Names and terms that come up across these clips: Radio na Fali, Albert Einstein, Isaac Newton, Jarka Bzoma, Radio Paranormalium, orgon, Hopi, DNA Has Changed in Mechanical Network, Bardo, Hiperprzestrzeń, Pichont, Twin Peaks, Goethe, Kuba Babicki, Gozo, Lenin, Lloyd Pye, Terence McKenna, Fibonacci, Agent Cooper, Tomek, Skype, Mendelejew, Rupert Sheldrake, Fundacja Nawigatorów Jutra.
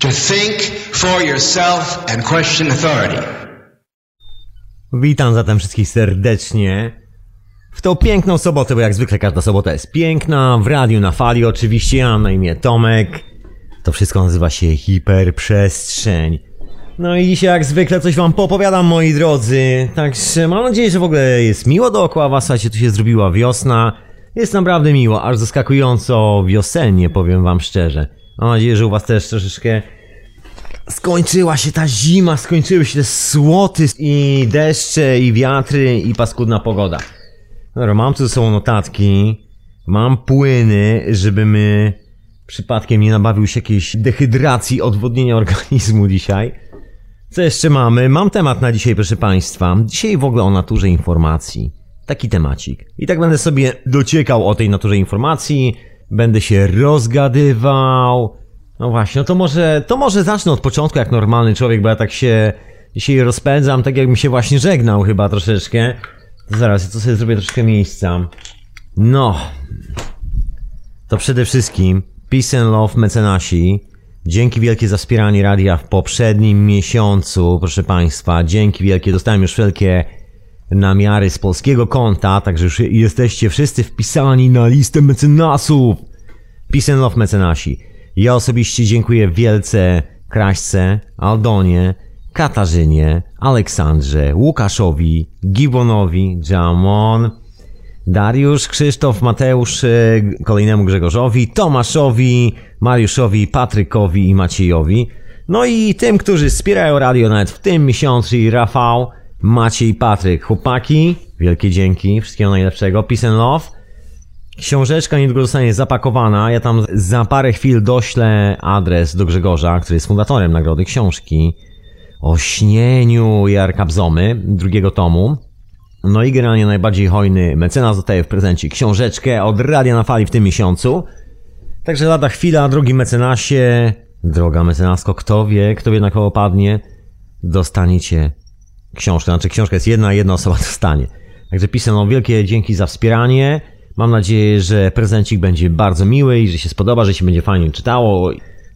To think for yourself and question authority. Witam zatem wszystkich serdecznie w tą piękną sobotę, bo jak zwykle każda sobota jest piękna. W Radiu na Fali oczywiście, ja mam na imię Tomek. To wszystko nazywa się Hiperprzestrzeń. No i dzisiaj jak zwykle coś wam popowiadam, moi drodzy. Także mam nadzieję, że w ogóle jest miło dookoła was. Słuchajcie, tu się zrobiła wiosna. Jest naprawdę miło, aż zaskakująco wiosennie, powiem wam szczerze. Mam nadzieję, że u was też troszeczkę skończyła się ta zima, skończyły się te słoty i deszcze, i wiatry, i paskudna pogoda. Dobra, mam tu ze sobą notatki, mam płyny, żebym przypadkiem nie nabawił się jakiejś dehydracji, odwodnienia organizmu dzisiaj. Co jeszcze mamy? Mam temat na dzisiaj, proszę państwa. Dzisiaj w ogóle o naturze informacji. Taki temacik. I tak będę sobie dociekał o tej naturze informacji. Będę się rozgadywał. No właśnie, no to może zacznę od początku jak normalny człowiek, bo ja tak się dzisiaj rozpędzam, tak jakbym się właśnie żegnał chyba troszeczkę. Zaraz, ja to sobie zrobię troszkę miejsca. No. To przede wszystkim Peace and Love mecenasi. Dzięki wielkie za wspieranie radia w poprzednim miesiącu, proszę państwa. Dzięki wielkie, dostałem już wszelkie namiary z polskiego konta, także już jesteście wszyscy wpisani na listę mecenasów. Peace and Love mecenasi. Ja osobiście dziękuję wielce Kraśce, Aldonie, Katarzynie, Aleksandrze, Łukaszowi, Gibonowi, Jamon, Dariusz, Krzysztof, Mateusz, kolejnemu Grzegorzowi, Tomaszowi, Mariuszowi, Patrykowi i Maciejowi. No i tym, którzy wspierają radio nawet w tym miesiącu, czyli Rafał, Maciej, Patryk. Chłopaki, wielkie dzięki, wszystkiego najlepszego, peace and love. Książeczka niedługo zostanie zapakowana, ja tam za parę chwil doślę adres do Grzegorza, który jest fundatorem nagrody książki o śnieniu Jarka Bzomy, drugiego tomu. No i generalnie najbardziej hojny mecenas dostaje w prezencie książeczkę od Radia na Fali w tym miesiącu. Także lada chwila, drogi mecenasie, droga mecenasko, kto wie na kogo padnie, dostaniecie książkę. Znaczy książka jest jedna, jedna osoba dostanie. Także pisano wielkie dzięki za wspieranie. Mam nadzieję, że prezencik będzie bardzo miły i że się spodoba, że się będzie fajnie czytało.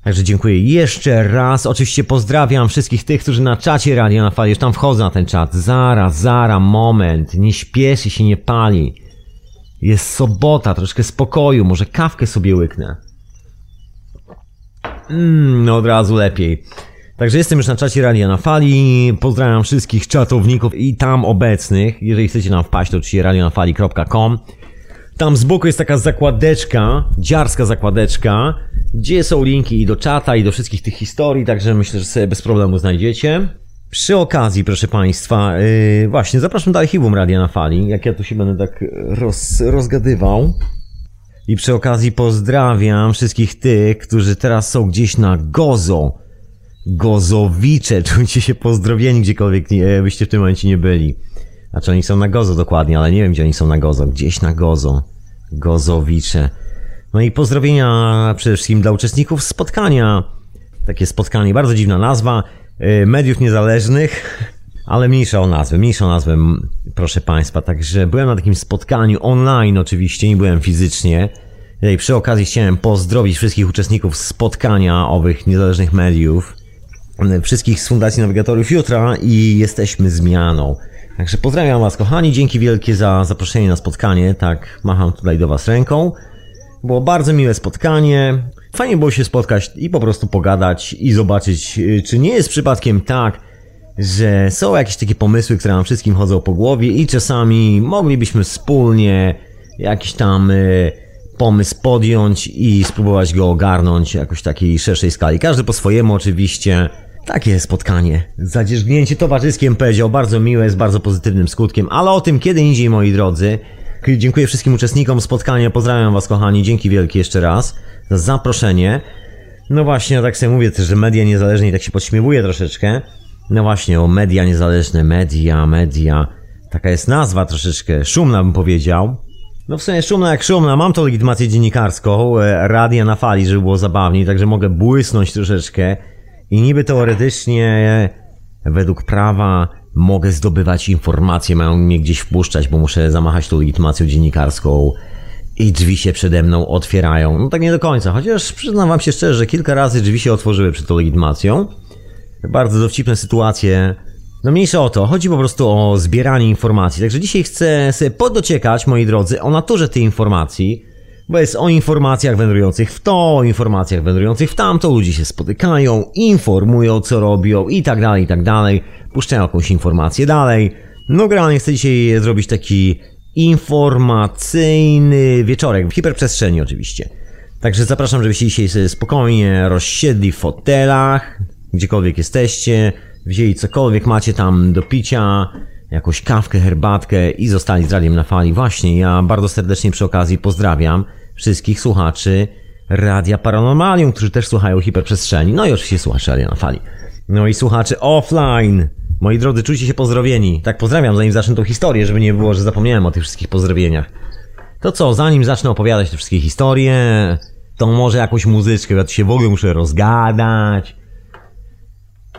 Także dziękuję jeszcze raz. Oczywiście pozdrawiam wszystkich tych, którzy na czacie Radia na Fali. Już tam wchodzę na ten czat. Zara, moment. Nie śpieszy się, nie pali. Jest sobota, troszkę spokoju. Może kawkę sobie łyknę. No od razu lepiej. Także jestem już na czacie Radia na Fali. Pozdrawiam wszystkich czatowników i tam obecnych. Jeżeli chcecie nam wpaść, to oczywiście radionafali.com. Tam z boku jest taka zakładeczka, dziarska zakładeczka, gdzie są linki i do czata, i do wszystkich tych historii, także myślę, że sobie bez problemu znajdziecie. Przy okazji, proszę państwa, właśnie zapraszam do archiwum Radia na Fali, jak ja tu się będę tak rozgadywał. I przy okazji pozdrawiam wszystkich tych, którzy teraz są gdzieś na Gozo. Gozowicze, czujcie się pozdrowieni, gdziekolwiek byście w tym momencie nie byli. Znaczy oni są na Gozo dokładnie, ale nie wiem gdzie oni są na Gozo. Gdzieś na Gozo. Gozowicze. No i pozdrowienia przede wszystkim dla uczestników spotkania. Takie spotkanie, bardzo dziwna nazwa. Mediów niezależnych, ale mniejsza o nazwę, proszę państwa. Także byłem na takim spotkaniu online oczywiście, nie byłem fizycznie. I przy okazji chciałem pozdrowić wszystkich uczestników spotkania owych niezależnych mediów. Wszystkich z Fundacji Nawigatorów Jutra i jesteśmy zmianą. Także pozdrawiam was kochani, dzięki wielkie za zaproszenie na spotkanie, tak macham tutaj do was ręką. Było bardzo miłe spotkanie, fajnie było się spotkać i po prostu pogadać i zobaczyć, czy nie jest przypadkiem tak, że są jakieś takie pomysły, które nam wszystkim chodzą po głowie i czasami moglibyśmy wspólnie jakiś tam pomysł podjąć i spróbować go ogarnąć jakoś takiej szerszej skali. Każdy po swojemu oczywiście. Takie spotkanie, zadzierzgnięcie towarzyskiem powiedział, bardzo miłe, z bardzo pozytywnym skutkiem, ale o tym kiedy indziej, moi drodzy. Dziękuję wszystkim uczestnikom spotkania, pozdrawiam was kochani, dzięki wielkie jeszcze raz za zaproszenie. No właśnie, tak sobie mówię też, że media niezależne i tak się podśmiewuję troszeczkę. No właśnie, o media niezależne, media, taka jest nazwa troszeczkę, szumna bym powiedział. No w sumie szumna jak szumna, mam tą legitymację dziennikarską, Radia na Fali, żeby było zabawniej, także mogę błysnąć troszeczkę. I niby teoretycznie, według prawa, mogę zdobywać informacje, mają mnie gdzieś wpuszczać, bo muszę zamachać tą legitymacją dziennikarską i drzwi się przede mną otwierają. No tak nie do końca, chociaż przyznam wam się szczerze, że kilka razy drzwi się otworzyły przed tą legitymacją. Bardzo dowcipne sytuacje. No mniejsza o to, chodzi po prostu o zbieranie informacji. Także dzisiaj chcę sobie podociekać, moi drodzy, o naturze tej informacji, bo jest o informacjach wędrujących w to, o informacjach wędrujących w tamto, ludzie się spotykają, informują, co robią i tak dalej, i tak dalej. Puszczają jakąś informację dalej. No generalnie chcę dzisiaj zrobić taki informacyjny wieczorek w hiperprzestrzeni oczywiście. Także zapraszam, żebyście dzisiaj sobie spokojnie rozsiedli w fotelach, gdziekolwiek jesteście, wzięli cokolwiek macie tam do picia, jakąś kawkę, herbatkę i zostali z Radiem na Fali. Właśnie, ja bardzo serdecznie przy okazji pozdrawiam wszystkich słuchaczy Radia Paranormalium, którzy też słuchają hiperprzestrzeni, no i oczywiście słuchaczy Radia na Fali. No i słuchaczy offline. Moi drodzy, czujcie się pozdrowieni. Tak, pozdrawiam, zanim zacznę tą historię, żeby nie było, że zapomniałem o tych wszystkich pozdrowieniach. To co, zanim zacznę opowiadać te wszystkie historie, to może jakąś muzyczkę, ja tu się w ogóle muszę rozgadać.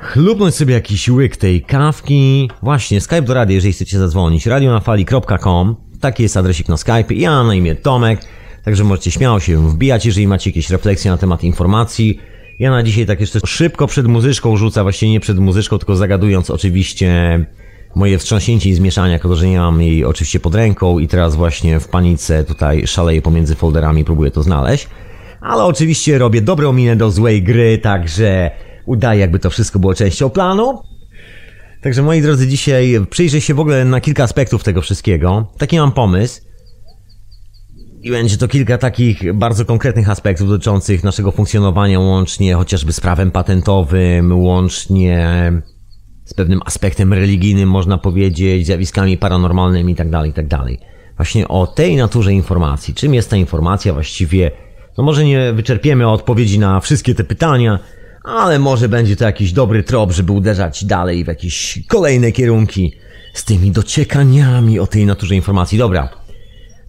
Chlubnąć sobie jakiś łyk tej kawki. Właśnie, Skype do radia, jeżeli chcecie zadzwonić. radionafali.com. Taki jest adresik na Skype. Ja na imię Tomek. Także możecie śmiało się wbijać, jeżeli macie jakieś refleksje na temat informacji. Ja na dzisiaj tak jeszcze szybko przed muzyczką rzucę, właściwie nie przed muzyczką, tylko zagadując oczywiście moje wstrząśnięcie i zmieszanie, jako że nie mam jej oczywiście pod ręką i teraz właśnie w panice tutaj szaleję pomiędzy folderami, próbuję to znaleźć. Ale oczywiście robię dobrą minę do złej gry, także udaję, jakby to wszystko było częścią planu. Także moi drodzy, dzisiaj przyjrzę się w ogóle na kilka aspektów tego wszystkiego. Taki mam pomysł. I będzie to kilka takich bardzo konkretnych aspektów dotyczących naszego funkcjonowania, łącznie chociażby z prawem patentowym, łącznie z pewnym aspektem religijnym, można powiedzieć, zjawiskami paranormalnymi itd., itd. Właśnie o tej naturze informacji. Czym jest ta informacja właściwie? No może nie wyczerpiemy odpowiedzi na wszystkie te pytania, ale może będzie to jakiś dobry trop, żeby uderzać dalej w jakieś kolejne kierunki z tymi dociekaniami o tej naturze informacji. Dobra.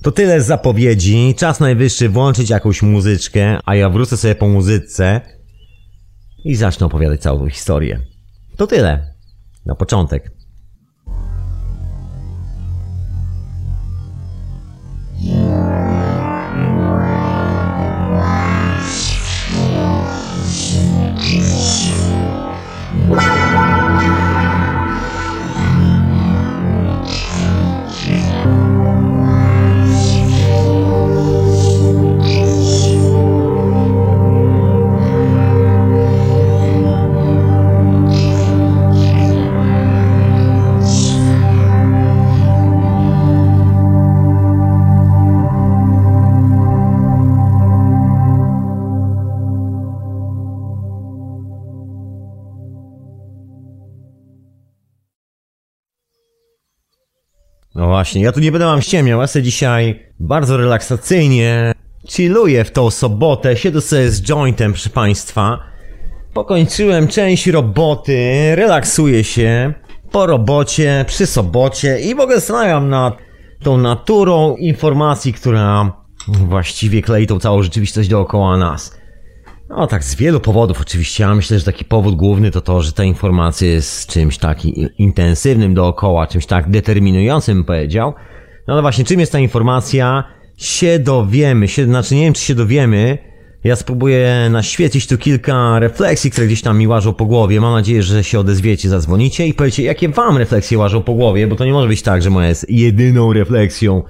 To tyle z zapowiedzi, czas najwyższy włączyć jakąś muzyczkę, a ja wrócę sobie po muzyce i zacznę opowiadać całą tą historię. To tyle, na początek. No właśnie, ja tu nie będę wam ściemniał, ja sobie dzisiaj bardzo relaksacyjnie chilluję w tą sobotę, siedzę sobie z jointem, proszę państwa. Pokończyłem część roboty, relaksuję się po robocie, przy sobocie i w ogóle zastanawiam nad tą naturą informacji, która właściwie klei tą całą rzeczywistość dookoła nas. No tak, z wielu powodów oczywiście, ja myślę, że taki powód główny to to, że ta informacja jest czymś takim intensywnym dookoła, czymś tak determinującym, powiedział. No ale właśnie, czym jest ta informacja? Się dowiemy, nie wiem, czy się dowiemy. Ja spróbuję naświecić tu kilka refleksji, które gdzieś tam mi łażą po głowie. Mam nadzieję, że się odezwiecie, zadzwonicie i powiecie, jakie wam refleksje łażą po głowie, bo to nie może być tak, że moja jest jedyną refleksją,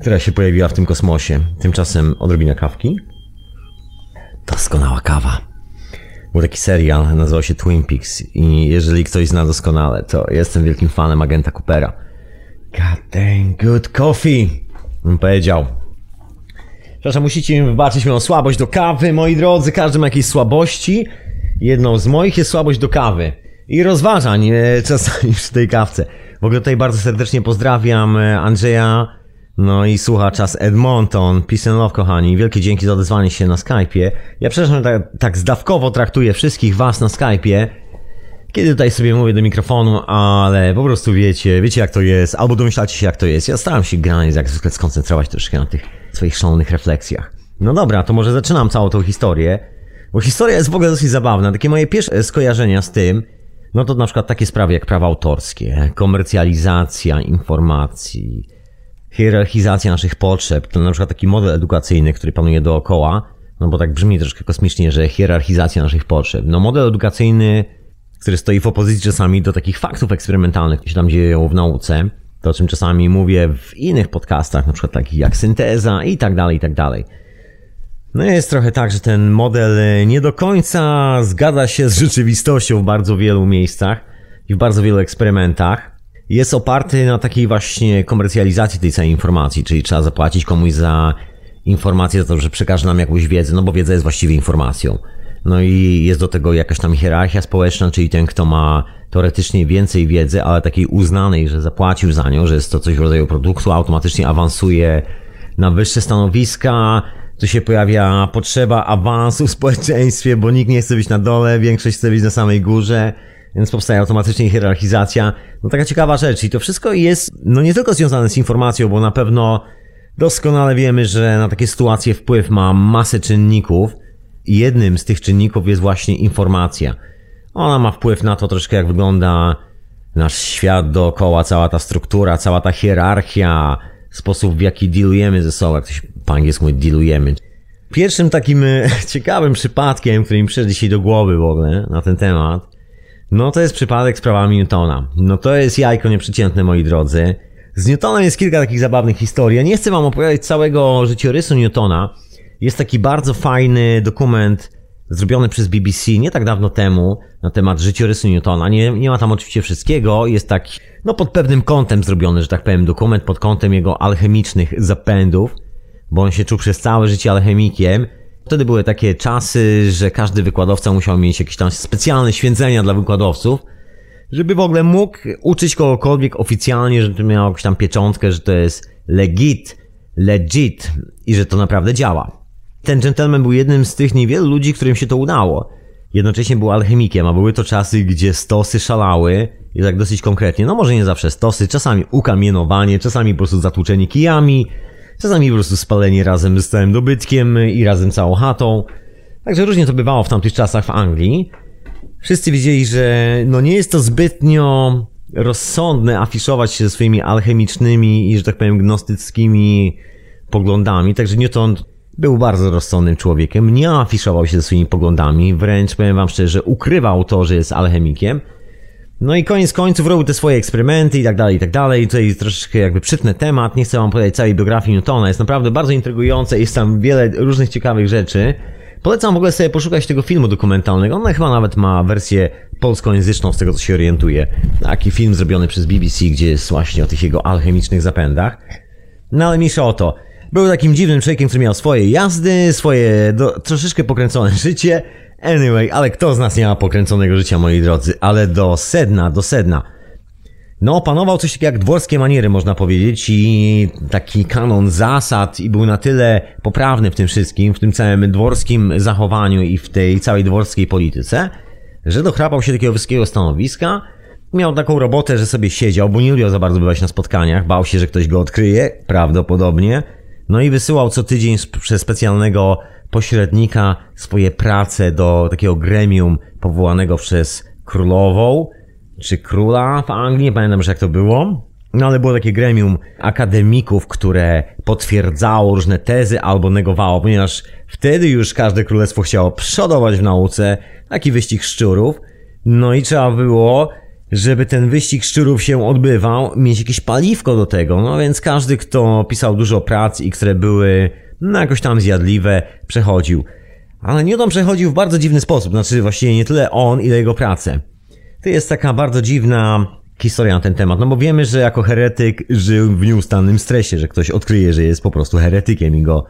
która się pojawiła w tym kosmosie. Tymczasem odrobina kawki. Doskonała kawa. Był taki serial, nazywał się Twin Peaks i jeżeli ktoś zna doskonale, to jestem wielkim fanem Agenta Coopera. God dang good coffee, bym powiedział. Przepraszam, musicie mi wybaczyć moją słabość do kawy, moi drodzy. Każdy ma jakieś słabości. Jedną z moich jest słabość do kawy i rozważań czasami przy tej kawce. W ogóle tutaj bardzo serdecznie pozdrawiam Andrzeja, no i słuchacza z Edmonton. Peace and love, kochani. Wielkie dzięki za odezwanie się na Skype'ie. Ja przepraszam, tak zdawkowo traktuję wszystkich was na Skype'ie, kiedy tutaj sobie mówię do mikrofonu, ale po prostu wiecie jak to jest, albo domyślacie się jak to jest. Ja staram się granic jak zwykle skoncentrować troszkę na tych swoich szalonych refleksjach. No dobra, to może zaczynam całą tą historię, bo historia jest w ogóle dosyć zabawna. Takie moje pierwsze skojarzenia z tym, no to na przykład takie sprawy jak prawa autorskie, komercjalizacja informacji, hierarchizacja naszych potrzeb, to na przykład taki model edukacyjny, który panuje dookoła, no bo tak brzmi troszkę kosmicznie, że hierarchizacja naszych potrzeb. No model edukacyjny, który stoi w opozycji czasami do takich faktów eksperymentalnych, które się tam dzieją w nauce, to o czym czasami mówię w innych podcastach, na przykład takich jak synteza i tak dalej, i tak dalej. No jest trochę tak, że ten model nie do końca zgadza się z rzeczywistością w bardzo wielu miejscach i w bardzo wielu eksperymentach. Jest oparty na takiej właśnie komercjalizacji tej całej informacji, czyli trzeba zapłacić komuś za informację, za to, że przekaże nam jakąś wiedzę, no bo wiedza jest właściwie informacją. No i jest do tego jakaś tam hierarchia społeczna, czyli ten, kto ma teoretycznie więcej wiedzy, ale takiej uznanej, że zapłacił za nią, że jest to coś w rodzaju produktu, automatycznie awansuje na wyższe stanowiska. Tu się pojawia potrzeba awansu w społeczeństwie, bo nikt nie chce być na dole, większość chce być na samej górze, więc powstaje automatycznie hierarchizacja. No taka ciekawa rzecz i to wszystko jest no nie tylko związane z informacją, bo na pewno doskonale wiemy, że na takie sytuacje wpływ ma masę czynników. Jednym z tych czynników jest właśnie informacja. Ona ma wpływ na to troszkę, jak wygląda nasz świat dookoła, cała ta struktura, cała ta hierarchia, sposób, w jaki dealujemy ze sobą, jak ktoś po angielsku mówi dealujemy. Pierwszym takim ciekawym przypadkiem, który mi przyszedł dzisiaj do głowy w ogóle na ten temat, no to jest przypadek z prawami Newtona. No to jest jajko nieprzeciętne, moi drodzy. Z Newtonem jest kilka takich zabawnych historii. Ja nie chcę wam opowiadać całego życiorysu Newtona. Jest taki bardzo fajny dokument zrobiony przez BBC nie tak dawno temu na temat życiorysu Newtona. Nie ma tam oczywiście wszystkiego. Jest taki, no pod pewnym kątem zrobiony, że tak powiem, dokument pod kątem jego alchemicznych zapędów, bo on się czuł przez całe życie alchemikiem. Wtedy były takie czasy, że każdy wykładowca musiał mieć jakieś tam specjalne święcenia dla wykładowców, żeby w ogóle mógł uczyć kogokolwiek oficjalnie, żeby miał jakąś tam pieczątkę, że to jest legit i że to naprawdę działa. Ten gentleman był jednym z tych niewielu ludzi, którym się to udało. Jednocześnie był alchemikiem, a były to czasy, gdzie stosy szalały i tak dosyć konkretnie. No może nie zawsze stosy, czasami ukamienowanie, czasami po prostu zatłuczenie kijami, czasami po prostu spalenie razem z całym dobytkiem i razem całą chatą. Także różnie to bywało w tamtych czasach w Anglii. Wszyscy wiedzieli, że no nie jest to zbytnio rozsądne afiszować się swoimi alchemicznymi i, że tak powiem, gnostyckimi poglądami. Także Newton był bardzo rozsądnym człowiekiem, nie afiszował się ze swoimi poglądami, wręcz powiem wam szczerze, ukrywał to, że jest alchemikiem. No i koniec końców robił te swoje eksperymenty i tak dalej, i tak dalej. Tutaj troszeczkę jakby przytnę temat, nie chcę wam powiedzieć całej biografii Newtona, jest naprawdę bardzo intrygujące, jest tam wiele różnych ciekawych rzeczy. Polecam w ogóle sobie poszukać tego filmu dokumentalnego, on chyba nawet ma wersję polskojęzyczną, z tego co się orientuję. Taki film zrobiony przez BBC, gdzie jest właśnie o tych jego alchemicznych zapędach. No ale mniejsza o to. Był takim dziwnym człowiekiem, który miał swoje jazdy, swoje troszeczkę pokręcone życie. Anyway, ale kto z nas nie ma pokręconego życia, moi drodzy? Ale do sedna. No, panował coś takiego jak dworskie maniery, można powiedzieć, i taki kanon zasad, i był na tyle poprawny w tym wszystkim, w tym całym dworskim zachowaniu i w tej całej dworskiej polityce, że dochrapał się takiego wysokiego stanowiska. Miał taką robotę, że sobie siedział, bo nie lubił za bardzo bywać na spotkaniach, bał się, że ktoś go odkryje, prawdopodobnie. No i wysyłał co tydzień przez specjalnego pośrednika swoje prace do takiego gremium powołanego przez królową, czy króla w Anglii, nie pamiętam już jak to było. No ale było takie gremium akademików, które potwierdzało różne tezy albo negowało, ponieważ wtedy już każde królestwo chciało przodować w nauce, taki wyścig szczurów. No i trzeba było, żeby ten wyścig szczurów się odbywał, mieć jakieś paliwko do tego. No więc każdy, kto pisał dużo prac i które były no jakoś tam zjadliwe, przechodził. Ale Newton przechodził w bardzo dziwny sposób. Znaczy właściwie nie tyle on, ile jego prace. To jest taka bardzo dziwna historia na ten temat. No bo wiemy, że jako heretyk żył w nieustannym stresie, że ktoś odkryje, że jest po prostu heretykiem i go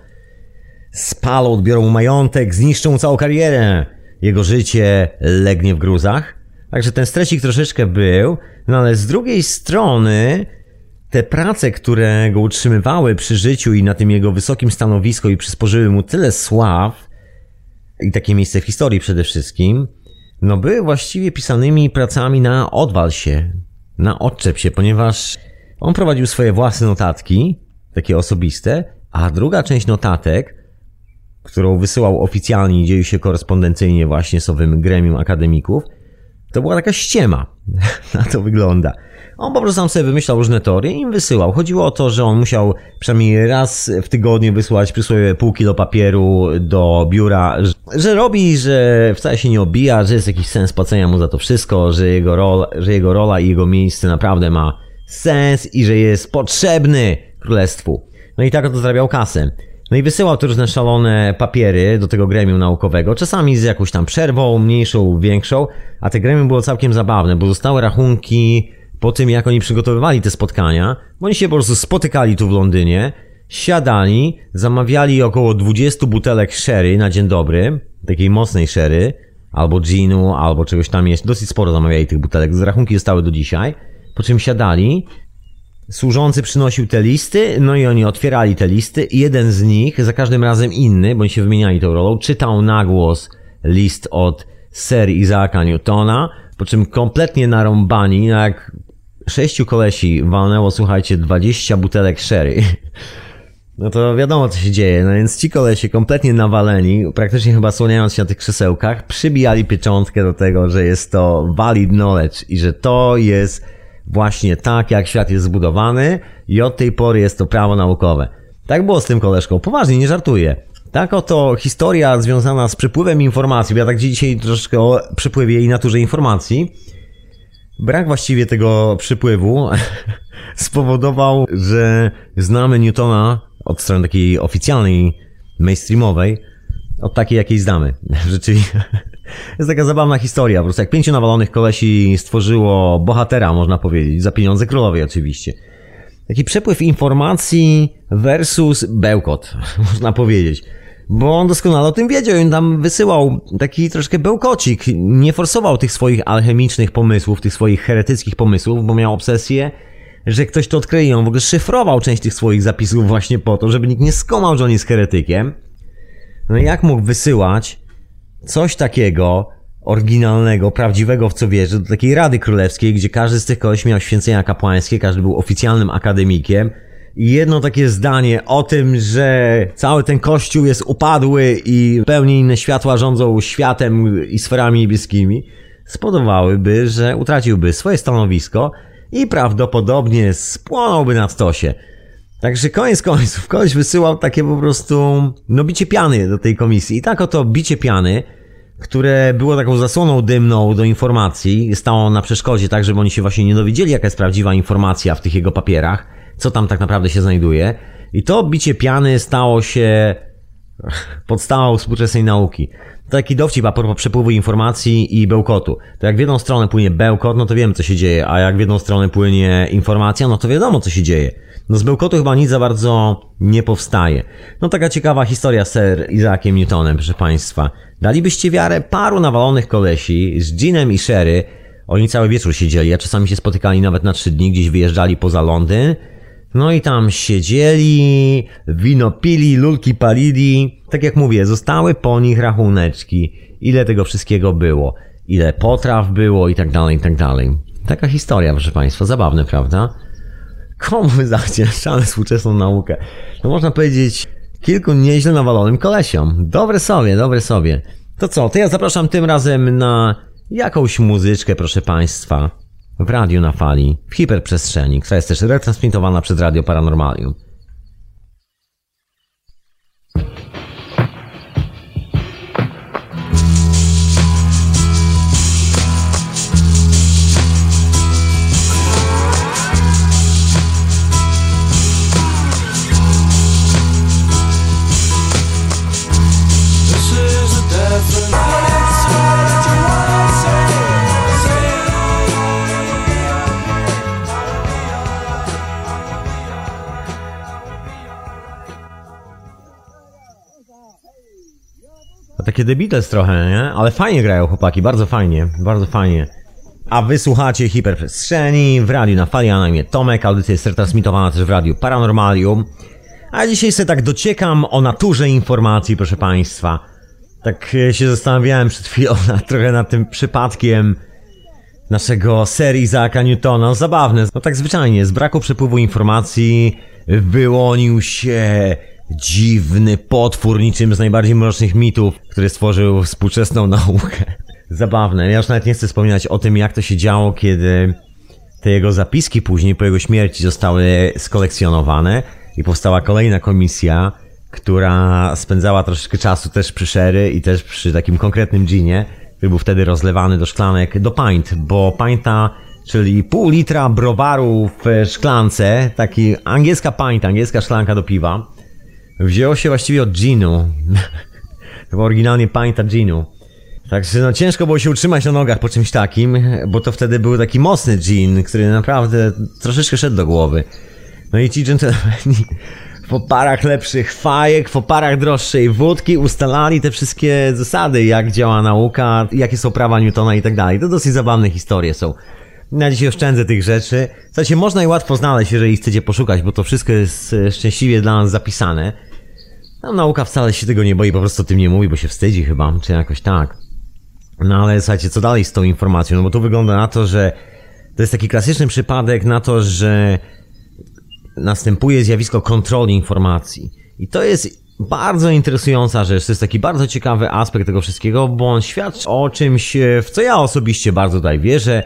spalą, odbiorą mu majątek, zniszczą mu całą karierę. Jego życie legnie w gruzach. Także ten stresik troszeczkę był, no ale z drugiej strony te prace, które go utrzymywały przy życiu i na tym jego wysokim stanowisku i przysporzyły mu tyle sław i takie miejsce w historii przede wszystkim, no były właściwie pisanymi pracami na odwal się, na odczep się, ponieważ on prowadził swoje własne notatki, takie osobiste, a druga część notatek, którą wysyłał oficjalnie i dzieje się korespondencyjnie właśnie z owym gremium akademików, To była taka ściema, na to wygląda. On po prostu sam sobie wymyślał różne teorie i im wysyłał. Chodziło o to, że on musiał przynajmniej raz w tygodniu wysłać przysłowiowe pół kilo papieru do biura, że robi, że wcale się nie obija, że jest jakiś sens płacenia mu za to wszystko, że jego rola i jego miejsce naprawdę ma sens i że jest potrzebny królestwu. No i tak on to zarabiał kasę. No i wysyłał te różne szalone papiery do tego gremium naukowego, czasami z jakąś tam przerwą, mniejszą, większą, a te gremium było całkiem zabawne, bo zostały rachunki po tym, jak oni przygotowywali te spotkania, bo oni się po prostu spotykali tu w Londynie, siadali, zamawiali około 20 butelek sherry na dzień dobry, takiej mocnej sherry, albo ginu, albo czegoś tam jeszcze, dosyć sporo zamawiali tych butelek, rachunki zostały do dzisiaj, po czym siadali. Służący przynosił te listy, no i oni otwierali te listy i jeden z nich, za każdym razem inny, bo oni się wymieniali tą rolą, czytał na głos list od Sir Isaaca Newtona, po czym kompletnie narąbani, jak 6 kolesi walnęło, słuchajcie, 20 butelek sherry. No to wiadomo, co się dzieje, no więc ci kolesie kompletnie nawaleni, praktycznie chyba słaniając się na tych krzesełkach, przybijali pieczątkę do tego, że jest to valid knowledge i że to jest właśnie tak, jak świat jest zbudowany i od tej pory jest to prawo naukowe. Tak było z tym koleżką. Poważnie, nie żartuję. Tak oto historia związana z przepływem informacji, bo ja tak dzisiaj troszeczkę o przepływie i naturze informacji. Brak właściwie tego przepływu spowodował, że znamy Newtona od strony takiej oficjalnej, mainstreamowej, od takiej jakiej znamy. Rzeczywiście. Jest taka zabawna historia, po prostu jak 5 nawalonych kolesi stworzyło bohatera, można powiedzieć, za pieniądze królowej oczywiście. Taki przepływ informacji versus bełkot, można powiedzieć. Bo on doskonale o tym wiedział i on tam wysyłał taki troszkę bełkocik. Nie forsował tych swoich alchemicznych pomysłów, tych swoich heretyckich pomysłów, bo miał obsesję, że ktoś to odkryje. I on w ogóle szyfrował część tych swoich zapisów właśnie po to, żeby nikt nie skomał, że on jest heretykiem. No i jak mógł wysyłać coś takiego oryginalnego, prawdziwego, w co wierzy, do takiej Rady Królewskiej, gdzie każdy z tych koleś miał święcenia kapłańskie, każdy był oficjalnym akademikiem i jedno takie zdanie o tym, że cały ten kościół jest upadły i zupełnie inne światła rządzą światem i sferami niebieskimi, spowodowałyby, że utraciłby swoje stanowisko i prawdopodobnie spłonąłby na stosie. Także koniec końców, koleś wysyłał takie po prostu, no, bicie piany do tej komisji. I tak oto bicie piany, które było taką zasłoną dymną do informacji, stało na przeszkodzie tak, żeby oni się właśnie nie dowiedzieli, jaka jest prawdziwa informacja w tych jego papierach, co tam tak naprawdę się znajduje. I to bicie piany stało się podstawą współczesnej nauki. Taki dowcip a propos przepływu informacji i bełkotu. To jak w jedną stronę płynie bełkot, no to wiemy, co się dzieje, a jak w jedną stronę płynie informacja, no to wiadomo, co się dzieje. No z bełkotu chyba nic za bardzo nie powstaje. No taka ciekawa historia z Sir Isaaciem Newtonem, proszę Państwa. Dalibyście wiarę paru nawalonych kolesi z ginem i sherry. Oni cały wieczór siedzieli, a czasami się spotykali nawet na 3 dni, gdzieś wyjeżdżali poza Londyn. No i tam siedzieli, wino pili, lulki palili. Tak jak mówię, zostały po nich rachuneczki. Ile tego wszystkiego było, ile potraw było i tak dalej, i tak dalej. Taka historia, proszę Państwa, zabawne, prawda? Komu zawdzięczamy współczesną naukę? No można powiedzieć kilku nieźle nawalonym kolesiom. Dobre sobie, dobre sobie. To co, to ja zapraszam tym razem na jakąś muzyczkę, proszę Państwa, w Radiu na Fali, w Hiperprzestrzeni, która jest też retransmitowana przez Radio Paranormalium. Takie debile trochę, nie? Ale fajnie grają chłopaki, bardzo fajnie, bardzo fajnie. A wy słuchacie Hiperprzestrzeni w Radiu na Fali, a na imię Tomek, audycja jest retransmitowana też w Radiu Paranormalium. A dzisiaj sobie tak dociekam o naturze informacji, proszę Państwa. Tak się zastanawiałem przed chwilą trochę nad tym przypadkiem naszego Sir Isaaca Newtona. No, zabawne, no tak zwyczajnie, z braku przepływu informacji wyłonił się dziwny potwór, niczym z najbardziej mrocznych mitów, który stworzył współczesną naukę. zabawne. Ja już nawet nie chcę wspominać o tym, jak to się działo, kiedy te jego zapiski później po jego śmierci zostały skolekcjonowane i powstała kolejna komisja, która spędzała troszeczkę czasu też przy sherry i też przy takim konkretnym ginie, który był wtedy rozlewany do szklanek, do pint, bo pinta, czyli pół litra browaru w szklance, taki angielska pinta, angielska szklanka do piwa, wzięło się właściwie od ginu. To oryginalnie pinta ginu. Także no ciężko było się utrzymać na nogach po czymś takim, bo to wtedy był taki mocny gin, który naprawdę troszeczkę szedł do głowy. No i ci dżentelmeni w oparach lepszych fajek, w oparach droższej wódki ustalali te wszystkie zasady, jak działa nauka, jakie są prawa Newtona i tak dalej. To dosyć zabawne historie są. Na dzisiaj oszczędzę tych rzeczy. Słuchajcie, można i łatwo znaleźć, jeżeli chcecie poszukać, bo to wszystko jest szczęśliwie dla nas zapisane. Tam nauka wcale się tego nie boi, po prostu o tym nie mówi, bo się wstydzi chyba, czy jakoś tak. No ale słuchajcie, co dalej z tą informacją? No bo tu wygląda na to, że to jest taki klasyczny przypadek na to, że następuje zjawisko kontroli informacji. I to jest bardzo interesująca rzecz, to jest taki bardzo ciekawy aspekt tego wszystkiego, bo on świadczy o czymś, w co ja osobiście bardzo tutaj wierzę.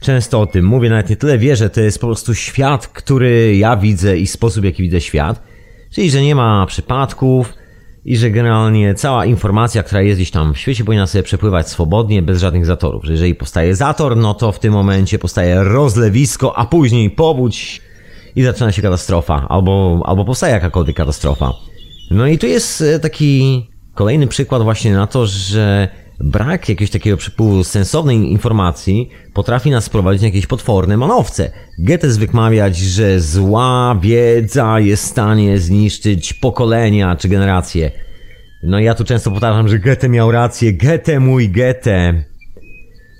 Często o tym mówię, nawet nie tyle wierzę, to jest po prostu świat, który ja widzę i sposób, jaki widzę świat. Czyli, że nie ma przypadków i że generalnie cała informacja, która jest gdzieś tam w świecie, powinna sobie przepływać swobodnie, bez żadnych zatorów. Że jeżeli powstaje zator, no to w tym momencie powstaje rozlewisko, a później powódź i zaczyna się katastrofa, albo powstaje jakakolwiek katastrofa. No i tu jest taki kolejny przykład właśnie na to, że brak jakiegoś takiego przepływu sensownej informacji potrafi nas sprowadzić na jakieś potworne manowce. Goethe zwykł mawiać, że zła wiedza jest w stanie zniszczyć pokolenia czy generacje. No i ja tu często powtarzam, że Goethe miał rację. Goethe, mój Goethe.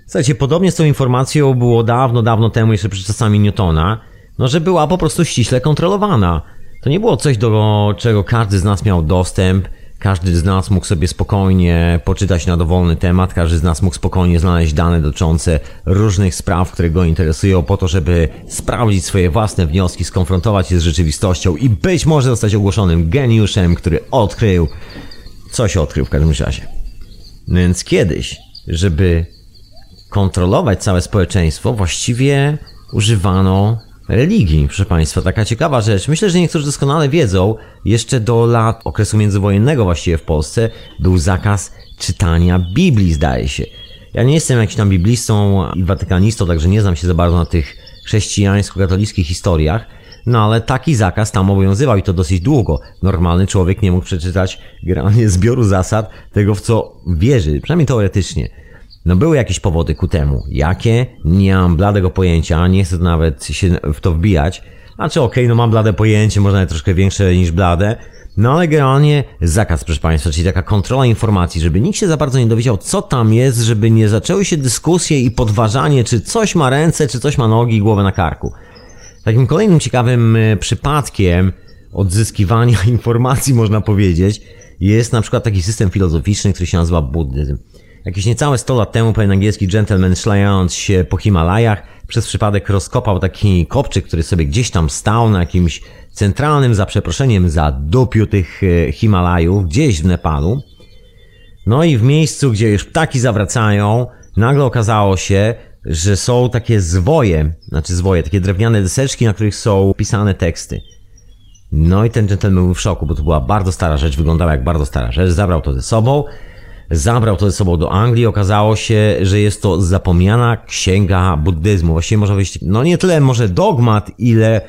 Słuchajcie, podobnie z tą informacją było dawno, dawno temu, jeszcze przed czasami Newtona, no że była po prostu ściśle kontrolowana. To nie było coś, do czego każdy z nas miał dostęp. Każdy z nas mógł sobie spokojnie poczytać na dowolny temat, każdy z nas mógł spokojnie znaleźć dane dotyczące różnych spraw, które go interesują, po to, żeby sprawdzić swoje własne wnioski, skonfrontować je z rzeczywistością i być może zostać ogłoszonym geniuszem, który odkrył... Coś odkrył w każdym razie. No więc kiedyś, żeby kontrolować całe społeczeństwo, właściwie używano... religii, proszę Państwa, taka ciekawa rzecz. Myślę, że niektórzy doskonale wiedzą, jeszcze do lat okresu międzywojennego właściwie w Polsce był zakaz czytania Biblii, zdaje się. Ja nie jestem jakimś tam biblistą i watykanistą, także nie znam się za bardzo na tych chrześcijańsko-katolickich historiach, no ale taki zakaz tam obowiązywał i to dosyć długo. Normalny człowiek nie mógł przeczytać generalnie zbioru zasad tego, w co wierzy, przynajmniej teoretycznie. No były jakieś powody ku temu. Jakie? Nie mam bladego pojęcia, nie chcę nawet się w to wbijać. Znaczy okej, no mam blade pojęcie, może nawet troszkę większe niż blade. No ale generalnie zakaz, proszę Państwa, czyli taka kontrola informacji, żeby nikt się za bardzo nie dowiedział, co tam jest, żeby nie zaczęły się dyskusje i podważanie, czy coś ma ręce, czy coś ma nogi i głowę na karku. Takim kolejnym ciekawym przypadkiem odzyskiwania informacji, można powiedzieć, jest na przykład taki system filozoficzny, który się nazywa buddyzm. Jakieś niecałe 100 lat temu pewien angielski gentleman, szlając się po Himalajach, przez przypadek rozkopał taki kopczyk, który sobie gdzieś tam stał na jakimś centralnym, za przeproszeniem, za dupiu tych Himalajów, gdzieś w Nepalu. No i w miejscu, gdzie już ptaki zawracają, nagle okazało się, że są takie zwoje, takie drewniane deseczki, na których są pisane teksty. No i ten gentleman był w szoku, bo to była bardzo stara rzecz, wyglądała jak bardzo stara rzecz, zabrał to ze sobą. Zabrał to ze sobą do Anglii, okazało się, że jest to zapomniana księga buddyzmu. Właściwie można powiedzieć, no nie tyle może dogmat, ile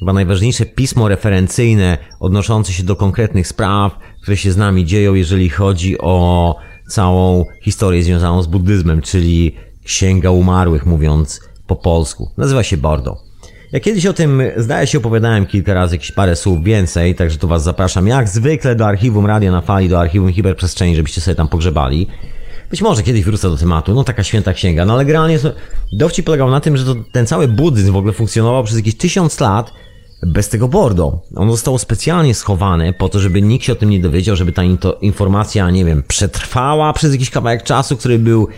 chyba najważniejsze pismo referencyjne odnoszące się do konkretnych spraw, które się z nami dzieją, jeżeli chodzi o całą historię związaną z buddyzmem, czyli księga umarłych, mówiąc po polsku. Nazywa się Bardo. Ja kiedyś o tym, zdaje się, opowiadałem kilka razy, jakieś parę słów więcej, także to Was zapraszam jak zwykle do archiwum Radia na Fali, do archiwum Hiperprzestrzeni, żebyście sobie tam pogrzebali. Być może kiedyś wrócę do tematu, no taka święta księga, no ale generalnie dowcip polegał na tym, że ten cały buddyzm w ogóle funkcjonował przez jakieś 1000 lat bez tego Bardo. On został specjalnie schowany po to, żeby nikt się o tym nie dowiedział, żeby ta informacja, nie wiem, przetrwała przez jakiś kawałek czasu, który był...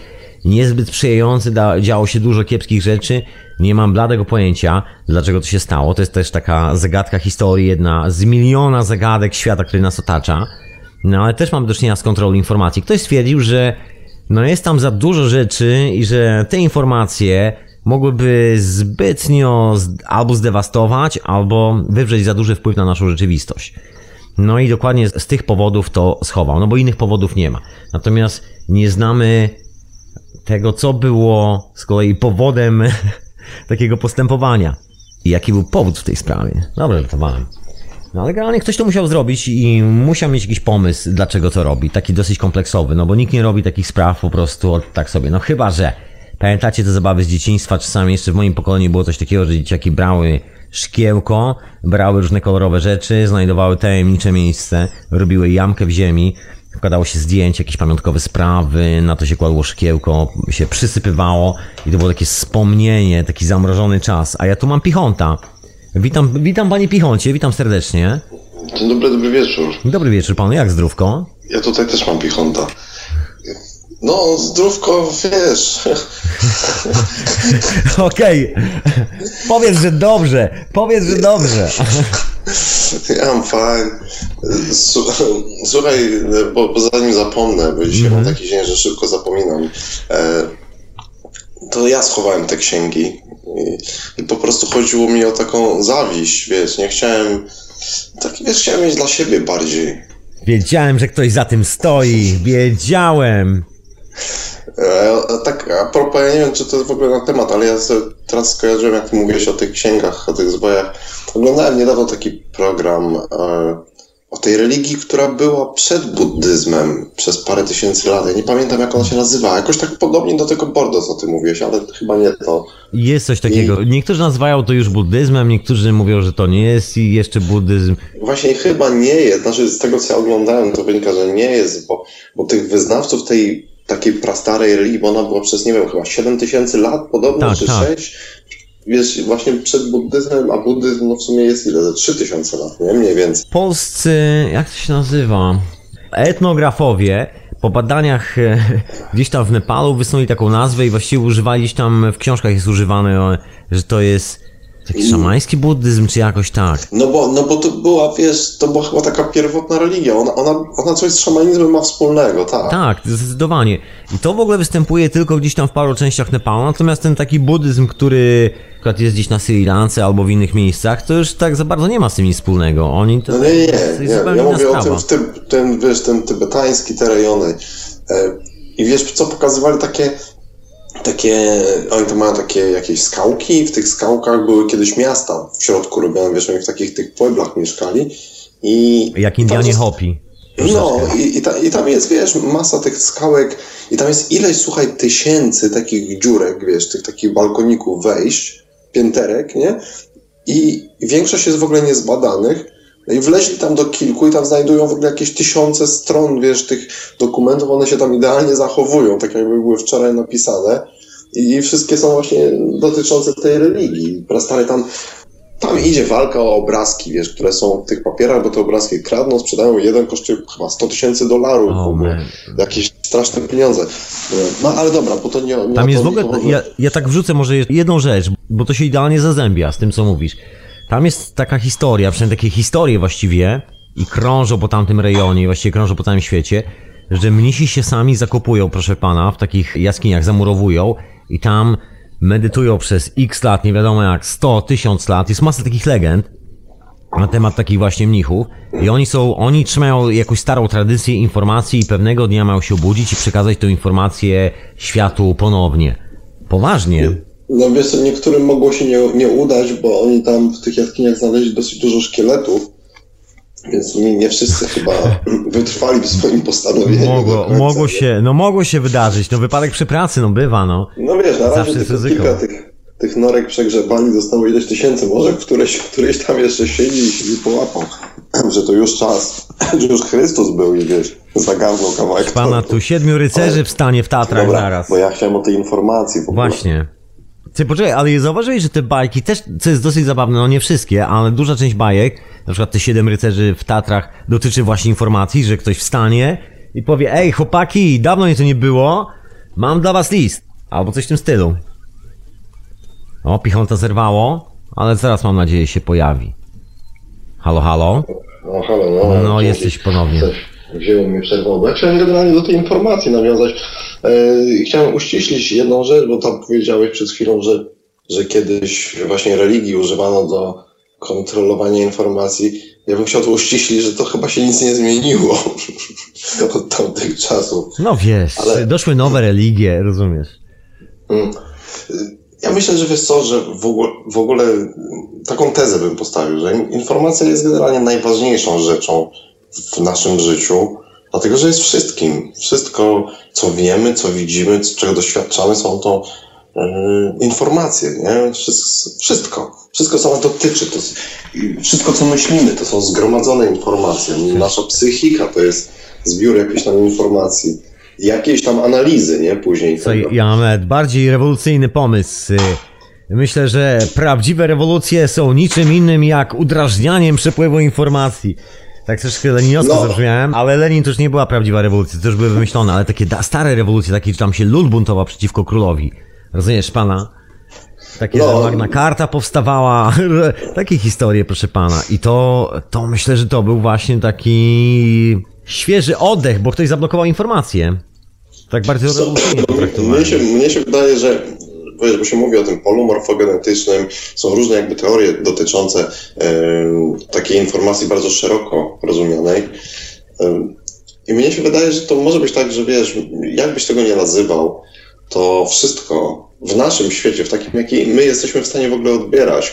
niezbyt przyjający, działo się dużo kiepskich rzeczy, nie mam bladego pojęcia, dlaczego to się stało. To jest też taka zagadka historii, jedna z miliona zagadek świata, który nas otacza. No ale też mam do czynienia z kontrolą informacji. Ktoś stwierdził, że no jest tam za dużo rzeczy i że te informacje mogłyby zbytnio albo zdewastować, albo wywrzeć za duży wpływ na naszą rzeczywistość. No i dokładnie z tych powodów to schował, no bo innych powodów nie ma. Natomiast nie znamy tego, co było z kolei powodem takiego postępowania. I jaki był powód w tej sprawie. Dobra, żartowałem. No ale generalnie ktoś to musiał zrobić i musiał mieć jakiś pomysł, dlaczego to robi. Taki dosyć kompleksowy, no bo nikt nie robi takich spraw po prostu tak sobie. No chyba, że pamiętacie te zabawy z dzieciństwa, czasami jeszcze w moim pokoleniu było coś takiego, że dzieciaki brały szkiełko, brały różne kolorowe rzeczy, znajdowały tajemnicze miejsce, robiły jamkę w ziemi, wkładało się zdjęcie, jakieś pamiątkowe sprawy, na to się kładło szkiełko, się przysypywało i to było takie wspomnienie, taki zamrożony czas. A ja tu mam Pichonta. Witam panie Pichoncie, witam serdecznie. Dzień dobry, dobry wieczór. Dobry wieczór panu, jak zdrówko? Ja tutaj też mam Pichonta. No, zdrówko, wiesz. Okej. Powiedz, że dobrze. Powiedz, że dobrze. I'm fine. Słuchaj, bo zanim zapomnę, bo dzisiaj mam taki dzień, że szybko zapominam. To ja schowałem te księgi. I po prostu chodziło mi o taką zawiść, wiesz. Nie chciałem... Taki, wiesz, chciałem mieć dla siebie bardziej. Wiedziałem, że ktoś za tym stoi. Wiedziałem. Tak, a propos, ja nie wiem, czy to jest w ogóle na temat, ale ja sobie teraz skojarzyłem, jak mówiłeś o tych księgach, o tych zbojach. Oglądałem niedawno taki program o tej religii, która była przed buddyzmem przez parę tysięcy lat. Ja nie pamiętam, jak ona się nazywa. Jakoś tak podobnie do tego Bardo, co ty mówiłeś, ale chyba nie to. Jest coś takiego. Niektórzy nazywają to już buddyzmem, niektórzy mówią, że to nie jest i jeszcze buddyzm. Właśnie chyba nie jest. Znaczy, z tego, co ja oglądałem, to wynika, że nie jest, bo tych wyznawców tej takiej prastarej religii, bo ona była przez, nie wiem, chyba 7 tysięcy lat podobno, tak, czy tak. 6. Wiesz, właśnie przed buddyzmem, a buddyzm no w sumie jest ile? Ze 3000 lat, nie? Mniej więcej. Polscy, jak to się nazywa? Etnografowie po badaniach gdzieś tam w Nepalu wysunęli taką nazwę i właściwie używali tam, w książkach jest używane, że to jest taki szamański buddyzm, czy jakoś tak. No bo to była, wiesz, to była chyba taka pierwotna religia. Ona coś z szamanizmem ma wspólnego, tak. Tak, zdecydowanie. I to w ogóle występuje tylko gdzieś tam w paru częściach Nepalu. Natomiast ten taki buddyzm, który akurat jest gdzieś na Sri Lance albo w innych miejscach, to już tak za bardzo nie ma z tym nic wspólnego. Oni to... No nie. Ja mówię o tym, wiesz, ten tybetański, te rejony. I wiesz, co pokazywali takie, oni to mają takie jakieś skałki, w tych skałkach były kiedyś miasta w środku robione, wiesz, oni w takich tych pueblach mieszkali i... Jak Indianie Hopi. No i tam jest, wiesz, masa tych skałek i tam jest ileś, słuchaj, tysięcy takich dziurek, wiesz, tych takich balkoników wejść, pięterek, nie? I większość jest w ogóle niezbadanych. I wleźli tam do kilku i tam znajdują w ogóle jakieś tysiące stron, wiesz, tych dokumentów, one się tam idealnie zachowują, tak jakby były wczoraj napisane i wszystkie są właśnie dotyczące tej religii. Prastarej tam idzie walka o obrazki, wiesz, które są w tych papierach, bo te obrazki kradną, sprzedają, jeden kosztuje chyba $100,000 w ogóle. Jakieś straszne pieniądze. No ale dobra, bo to nie... Tam jest w ogóle, ja tak wrzucę może jedną rzecz, bo to się idealnie zazębia z tym, co mówisz. Tam jest taka historia, przynajmniej takie historie właściwie i krążą po tamtym rejonie, właściwie krążą po całym świecie, że mnisi się sami zakopują, proszę pana, w takich jaskiniach zamurowują i tam medytują przez x lat, nie wiadomo jak, 100, 1000 lat. Jest masa takich legend na temat takich właśnie mnichów i oni trzymają jakąś starą tradycję informacji i pewnego dnia mają się obudzić i przekazać tę informację światu ponownie. Poważnie. No wiesz, niektórym mogło się nie udać, bo oni tam w tych jaskiniach znaleźli dosyć dużo szkieletów, więc nie wszyscy chyba wytrwali w swoim postanowieniu. Mogło się wydarzyć, no wypadek przy pracy, no bywa, no. No wiesz, na razie kilka tych norek przegrzebali, zostało ileś tysięcy, może któryś tam jeszcze siedzi i się połapał, że to już czas, że już Chrystus był i wiesz, zagarnął kawałek. Pana tu 7 rycerzy wstanie w Tatrach dobra, zaraz. Bo ja chciałem o tej informacji po prostu. Właśnie. Ty poczekaj, ale zauważyłeś, że te bajki też, co jest dosyć zabawne, no nie wszystkie, ale duża część bajek, na przykład te 7 rycerzy w Tatrach, dotyczy właśnie informacji, że ktoś wstanie i powie: ej chłopaki, dawno mnie to nie było, mam dla was list, albo coś w tym stylu. O, Pichonta zerwało, ale zaraz mam nadzieję się pojawi. Halo, halo? No halo, no. No jesteś ponownie. Wzięło mi przerwę. Ja chciałem generalnie do tej informacji nawiązać. Chciałem uściślić jedną rzecz, bo tam powiedziałeś przed chwilą, że kiedyś właśnie religii używano do kontrolowania informacji. Ja bym chciał to uściślić, że to chyba się nic nie zmieniło od tamtych czasów. No wiesz, ale doszły nowe religie, rozumiesz. Ja myślę, że wiesz co, że w ogóle taką tezę bym postawił, że informacja jest generalnie najważniejszą rzeczą w naszym życiu, dlatego, że jest wszystkim. Wszystko, co wiemy, co widzimy, czego doświadczamy, są to informacje, nie? Wszystko, co nas dotyczy, to wszystko, co myślimy, to są zgromadzone informacje. Nasza psychika to jest zbiór jakichś tam informacji, jakieś tam analizy, nie? Później. Co, ja mam bardziej rewolucyjny pomysł. Myślę, że prawdziwe rewolucje są niczym innym jak udrażnianiem przepływu informacji. Tak troszkę leninowsko zrozumiałem, ale Lenin to już nie była prawdziwa rewolucja, to już były wymyślone, ale takie stare rewolucje, takie, że tam się lud buntował przeciwko królowi. Rozumiesz pana? Takie, że Magna Karta powstawała, takie historie, proszę pana. I to myślę, że to był właśnie taki świeży oddech, bo ktoś zablokował informację. Tak bardziej rewolucyjnie potraktowałem. Mnie się wydaje, że bo się mówi o tym polu morfogenetycznym, są różne jakby teorie dotyczące takiej informacji bardzo szeroko rozumianej. I mnie się wydaje, że to może być tak, że wiesz, jakbyś tego nie nazywał, to wszystko w naszym świecie, w takim, jaki my jesteśmy w stanie w ogóle odbierać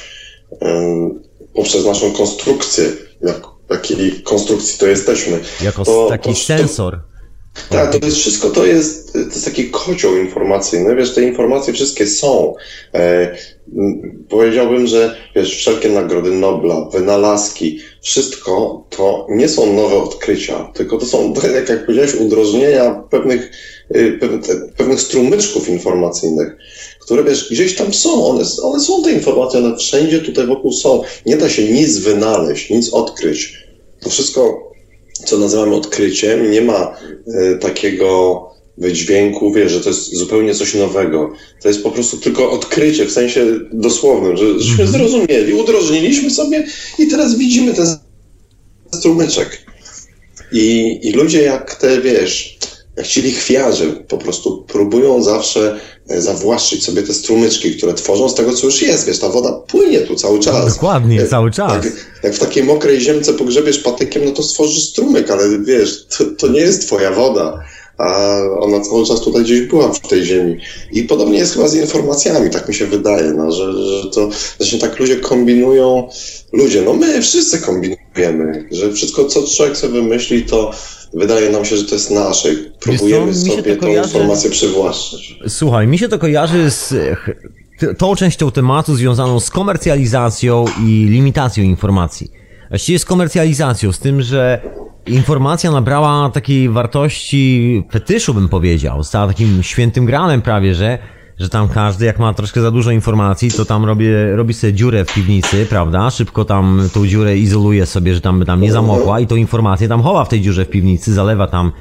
poprzez naszą konstrukcję, jakiej konstrukcji to jesteśmy. Jako sensor. Tak, to jest wszystko, to jest taki kocioł informacyjny, wiesz, te informacje wszystkie są. Powiedziałbym, że wiesz, wszelkie nagrody Nobla, wynalazki, wszystko to nie są nowe odkrycia, tylko to są, jak powiedziałeś, udrożnienia pewnych strumyczków informacyjnych, które wiesz, gdzieś tam są, one są te informacje, one wszędzie tutaj wokół są. Nie da się nic wynaleźć, nic odkryć. To wszystko, co nazywamy odkryciem, nie ma takiego wydźwięku, wiesz, że to jest zupełnie coś nowego. To jest po prostu tylko odkrycie w sensie dosłownym, żeśmy zrozumieli, udrożniliśmy sobie i teraz widzimy ten strumyczek. I ludzie jak te, wiesz, jak ci lichwiarze po prostu próbują zawsze zawłaszczyć sobie te strumyczki, które tworzą z tego, co już jest. Wiesz, ta woda płynie tu cały czas. Dokładnie, cały czas. Jak w takiej mokrej ziemce pogrzebiesz patykiem, no to stworzysz strumyk, ale wiesz, to nie jest twoja woda, a ona cały czas tutaj gdzieś była w tej ziemi. I podobnie jest chyba z informacjami, tak mi się wydaje, no, że to właśnie tak ludzie kombinują. No my wszyscy kombinujemy, że wszystko, co człowiek sobie wymyśli, to wydaje nam się, że to jest nasze. Próbujemy sobie tą informację przywłaszczyć. Słuchaj, mi się to kojarzy z tą częścią tematu związaną z komercjalizacją i limitacją informacji. Właściwie z komercjalizacją, z tym, że informacja nabrała takiej wartości fetyszu, bym powiedział. Stała takim świętym gralem prawie, że tam każdy, jak ma troszkę za dużo informacji, to tam robi sobie dziurę w piwnicy, prawda? Szybko tam tą dziurę izoluje sobie, że tam nie zamokła i tą informację tam chowa w tej dziurze w piwnicy, zalewa tam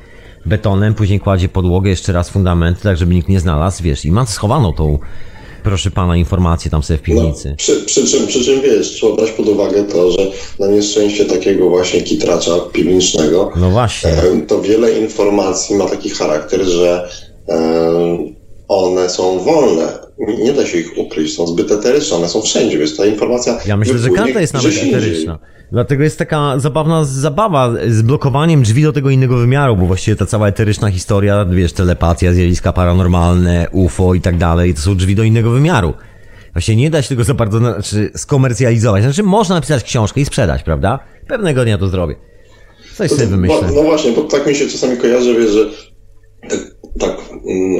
betonem, później kładzie podłogę, jeszcze raz fundamenty, tak żeby nikt nie znalazł, wiesz, i ma schowaną tą, proszę pana, informację tam sobie w piwnicy. No, przy czym wiesz, trzeba brać pod uwagę to, że na nieszczęście takiego właśnie kitracza piwnicznego, no właśnie, to wiele informacji ma taki charakter, że one są wolne, nie da się ich ukryć, są zbyt eteryczne, one są wszędzie, więc ta informacja... Ja myślę, że każda jest nawet eteryczna. Dlatego jest taka zabawna zabawa z blokowaniem drzwi do tego innego wymiaru, bo właściwie ta cała eteryczna historia, wiesz, telepatia, zjawiska paranormalne, UFO i tak dalej, to są drzwi do innego wymiaru. Właśnie nie da się tego za bardzo skomercjalizować. Znaczy można napisać książkę i sprzedać, prawda? Pewnego dnia to zrobię. Coś sobie wymyślę. No właśnie, bo tak mi się czasami kojarzy, wiesz, że tak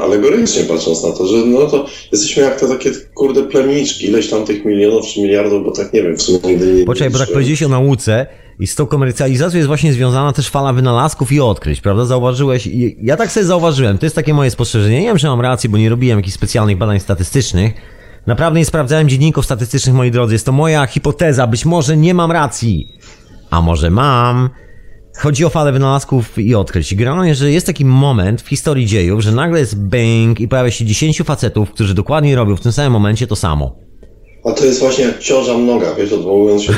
alegorycznie patrząc na to, że no to jesteśmy jak te takie, kurde, plemiczki, ileś tam tych milionów czy miliardów, bo tak nie wiem, w sumie nigdy... Poczekaj, bo tak powiedziałeś o nauce i z tą komercjalizacją jest właśnie związana też fala wynalazków i odkryć, prawda? Zauważyłeś, i ja tak sobie zauważyłem, to jest takie moje spostrzeżenie, nie wiem, że mam rację, bo nie robiłem jakichś specjalnych badań statystycznych, naprawdę nie sprawdzałem dzienników statystycznych, moi drodzy, jest to moja hipoteza, być może nie mam racji, a może mam... Chodzi o falę wynalazków i odkryć. Generalnie, że jest taki moment w historii dziejów, że nagle jest bęk i pojawia się 10 facetów, którzy dokładnie robią w tym samym momencie to samo. A to jest właśnie jak ciąża mnoga, wiesz, odwołując się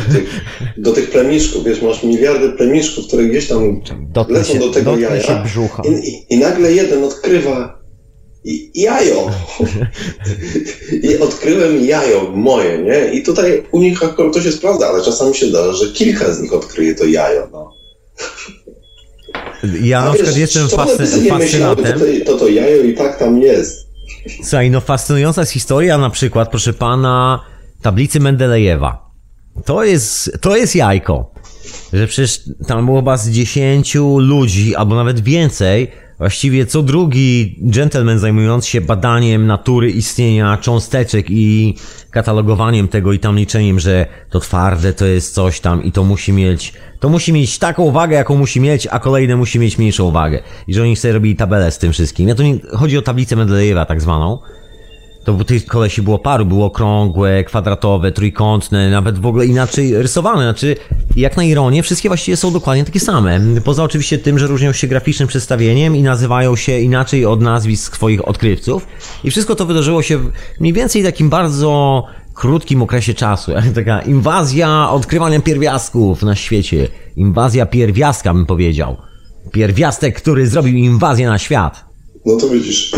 do tych plemiszków, wiesz, masz miliardy plemiszków, które gdzieś tam lecą do tego jaja. I nagle jeden odkrywa jajo. I odkryłem jajo moje, nie? I tutaj u nich akurat to się sprawdza, ale czasami się zdarza, że kilka z nich odkryje to jajo, no. Ja na przykład jestem fascynatem. To jajo i tak tam jest. Słuchaj, no fascynująca jest historia na przykład, proszę pana, tablicy Mendelejewa. To jest jajko. Że przecież tam było chyba z 10 ludzi, albo nawet więcej, właściwie co drugi gentleman zajmujący się badaniem natury istnienia cząsteczek i katalogowaniem tego i tam liczeniem, że to twarde to jest coś tam i to musi mieć taką wagę, jaką musi mieć, a kolejne musi mieć mniejszą wagę. I że oni sobie robili tabelę z tym wszystkim. Ja tu nie, chodzi o tablicę Mendelejewa tak zwaną. To bo tych kolesi było paru, było okrągłe, kwadratowe, trójkątne, nawet w ogóle inaczej rysowane. Znaczy, jak na ironię, wszystkie właściwie są dokładnie takie same. Poza oczywiście tym, że różnią się graficznym przedstawieniem i nazywają się inaczej od nazwisk swoich odkrywców. I wszystko to wydarzyło się w mniej więcej takim bardzo krótkim okresie czasu. Taka inwazja odkrywania pierwiastków na świecie. Inwazja pierwiastka, bym powiedział. Pierwiastek, który zrobił inwazję na świat. No to widzisz,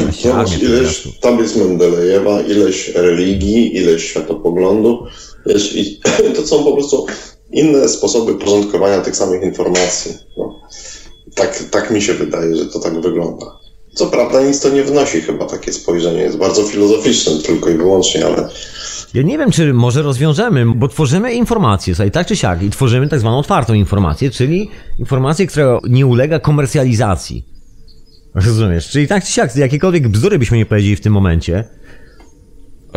ileś tablic Mendelejewa, ileś religii, ileś światopoglądu, wiesz, i to są po prostu inne sposoby porządkowania tych samych informacji. No. Tak mi się wydaje, że to tak wygląda. Co prawda nic to nie wnosi chyba, takie spojrzenie jest bardzo filozoficzne tylko i wyłącznie, ale... Ja nie wiem, czy może rozwiążemy, bo tworzymy informację, słuchaj, tak czy siak, i tworzymy tak zwaną otwartą informację, czyli informację, która nie ulega komercjalizacji. Rozumiesz, czyli tak czy siak, jakiekolwiek bzdury byśmy nie powiedzieli w tym momencie,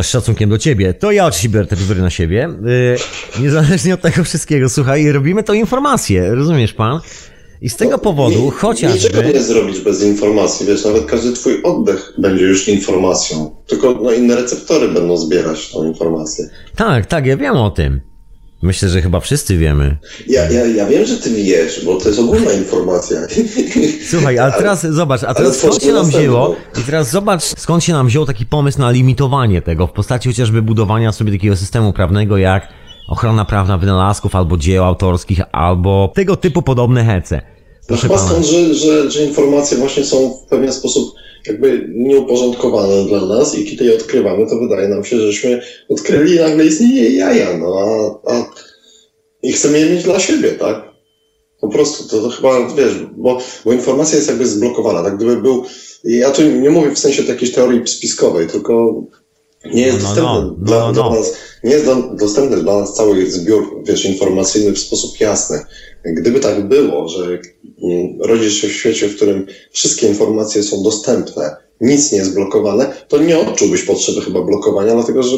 z szacunkiem do ciebie, to ja oczywiście biorę te bzdury na siebie, niezależnie od tego wszystkiego, słuchaj, robimy tą informację, rozumiesz pan? I z tego powodu chociażby... Niczego nie zrobisz bez informacji, wiesz, nawet każdy twój oddech będzie już informacją, tylko no, inne receptory będą zbierać tą informację. Tak, ja wiem o tym. Myślę, że chyba wszyscy wiemy. Ja wiem, że ty wiesz, bo to jest ogólna informacja. Słuchaj, ale teraz zobacz, a teraz skąd się nam wzięło? I teraz zobacz, skąd się nam wziął taki pomysł na limitowanie tego w postaci chociażby budowania sobie takiego systemu prawnego jak ochrona prawna wynalazków, albo dzieł autorskich, albo tego typu podobne hece. Proszę pana. Chyba stąd, że informacje właśnie są w pewien sposób jakby nieuporządkowane dla nas i kiedy je odkrywamy, to wydaje nam się, żeśmy odkryli nagle istnieje jaja, no a i chcemy je mieć dla siebie, tak? Po prostu, to chyba, wiesz, bo informacja jest jakby zblokowana, tak gdyby był, ja tu nie mówię w sensie jakiejś teorii spiskowej, tylko nie jest dostępny dla nas cały zbiór, wiesz, informacyjny w sposób jasny. Gdyby tak było, że rodzisz się w świecie, w którym wszystkie informacje są dostępne, nic nie jest blokowane, to nie odczułbyś potrzeby chyba blokowania, dlatego że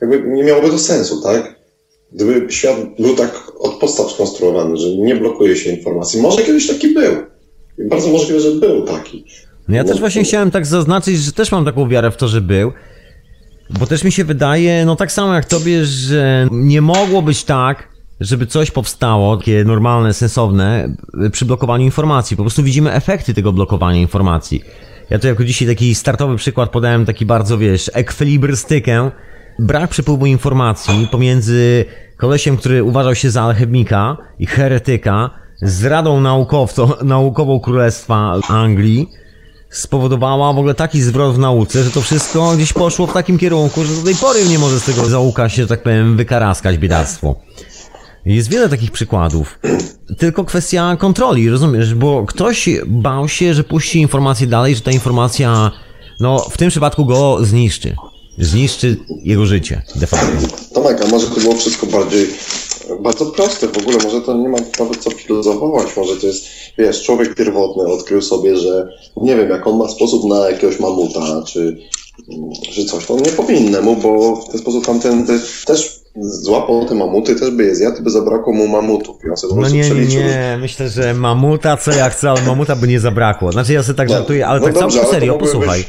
jakby nie miałoby to sensu, tak? Gdyby świat był tak od podstaw skonstruowany, że nie blokuje się informacji. Może kiedyś taki był. Bardzo możliwe, że był taki. No ja też właśnie chciałem tak zaznaczyć, że też mam taką wiarę w to, że był. Bo też mi się wydaje, no tak samo jak tobie, że nie mogło być tak, żeby coś powstało, takie normalne, sensowne, przy blokowaniu informacji. Po prostu widzimy efekty tego blokowania informacji. Ja tu jako dzisiaj taki startowy przykład podałem, taki bardzo, wiesz, ekwilibrystykę. Brak przepływu informacji pomiędzy kolesiem, który uważał się za alchemika i heretyka, z radą naukową Królestwa Anglii, spowodowała w ogóle taki zwrot w nauce, że to wszystko gdzieś poszło w takim kierunku, że do tej pory nie może z tego zaułka się, tak powiem, wykaraskać biedactwo. Jest wiele takich przykładów, tylko kwestia kontroli, rozumiesz, bo ktoś bał się, że puści informację dalej, że ta informacja, no w tym przypadku go zniszczy. Zniszczy jego życie, de facto. Tomek, a może to było wszystko bardziej, bardzo proste w ogóle, może to nie ma nawet co filozofować, może to jest, wiesz, człowiek pierwotny odkrył sobie, że nie wiem, jak on ma sposób na jakiegoś mamuta, czy coś, to nie powinnemu, bo w ten sposób tamtędy też złapał te mamuty, też by je zjadł, by zabrakło mu mamutów. Ja sobie no nie, myślę, że mamuta, co ja chcę, ale mamuta by nie zabrakło. Znaczy ja sobie tak żartuję, ale no tak dobrze, całkiem serio, posłuchaj.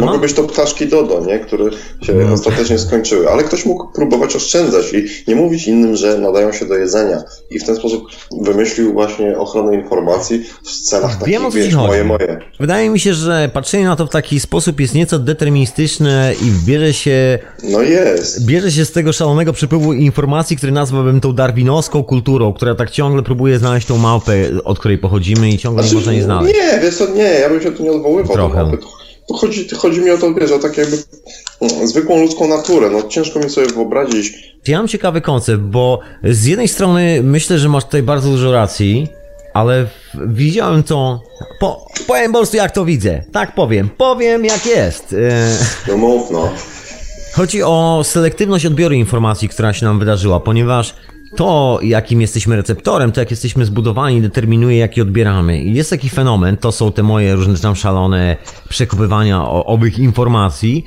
Mogłybyś to ptaszki Dodo, nie? Które się ostatecznie skończyły, ale ktoś mógł próbować oszczędzać i nie mówić innym, że nadają się do jedzenia. I w ten sposób wymyślił właśnie ochronę informacji w celach takich, wiesz, moje. Wydaje mi się, że patrzenie na to w taki sposób jest nieco deterministyczne i bierze się z tego szalonego przepływu informacji, który nazwałbym tą darwinowską kulturą, która tak ciągle próbuje znaleźć tą małpę, od której pochodzimy i ciągle nie można jej znaleźć. Nie, wiesz co, ja bym się tu nie odwoływał. Trochę. Chodzi mi o to, wiesz, o tak jakby zwykłą ludzką naturę, no ciężko mi sobie wyobrazić. Ja mam ciekawy koncept, bo z jednej strony myślę, że masz tutaj bardzo dużo racji, ale widziałem to, powiem po prostu jak to widzę, tak powiem jak jest. No mów, no. Chodzi o selektywność odbioru informacji, która się nam wydarzyła, ponieważ to, jakim jesteśmy receptorem, to jak jesteśmy zbudowani, determinuje, jaki odbieramy. I jest taki fenomen, to są te moje różne tam szalone przekupywania owych informacji,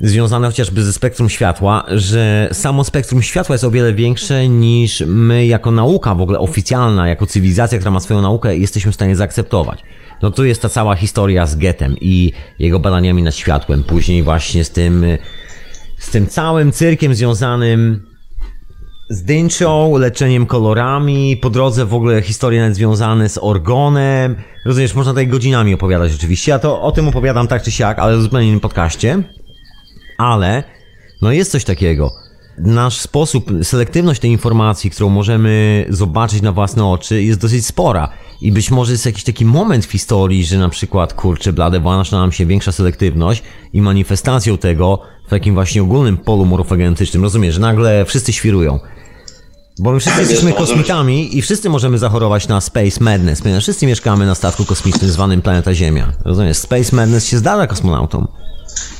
związane chociażby ze spektrum światła, że samo spektrum światła jest o wiele większe niż my jako nauka w ogóle oficjalna, jako cywilizacja, która ma swoją naukę, jesteśmy w stanie zaakceptować. No tu jest ta cała historia z Goethem i jego badaniami nad światłem, później właśnie z tym całym cyrkiem związanym z dynczą, leczeniem kolorami, po drodze w ogóle historie nawet związane z orgonem. Rozumiesz, można tutaj godzinami opowiadać oczywiście, ja to o tym opowiadam tak czy siak, ale w zupełnie innym podcaście. Ale no jest coś takiego. Nasz sposób, selektywność tej informacji, którą możemy zobaczyć na własne oczy, jest dosyć spora. I być może jest jakiś taki moment w historii, że na przykład, kurczę blade, włącza nam się większa selektywność i manifestacją tego w takim właśnie ogólnym polu morfogenetycznym. Rozumiesz, że nagle wszyscy świrują. Bo my wszyscy jesteśmy kosmitami i wszyscy możemy zachorować na Space Madness, ponieważ wszyscy mieszkamy na statku kosmicznym zwanym Planeta Ziemia. Rozumiesz, Space Madness się zdarza kosmonautom.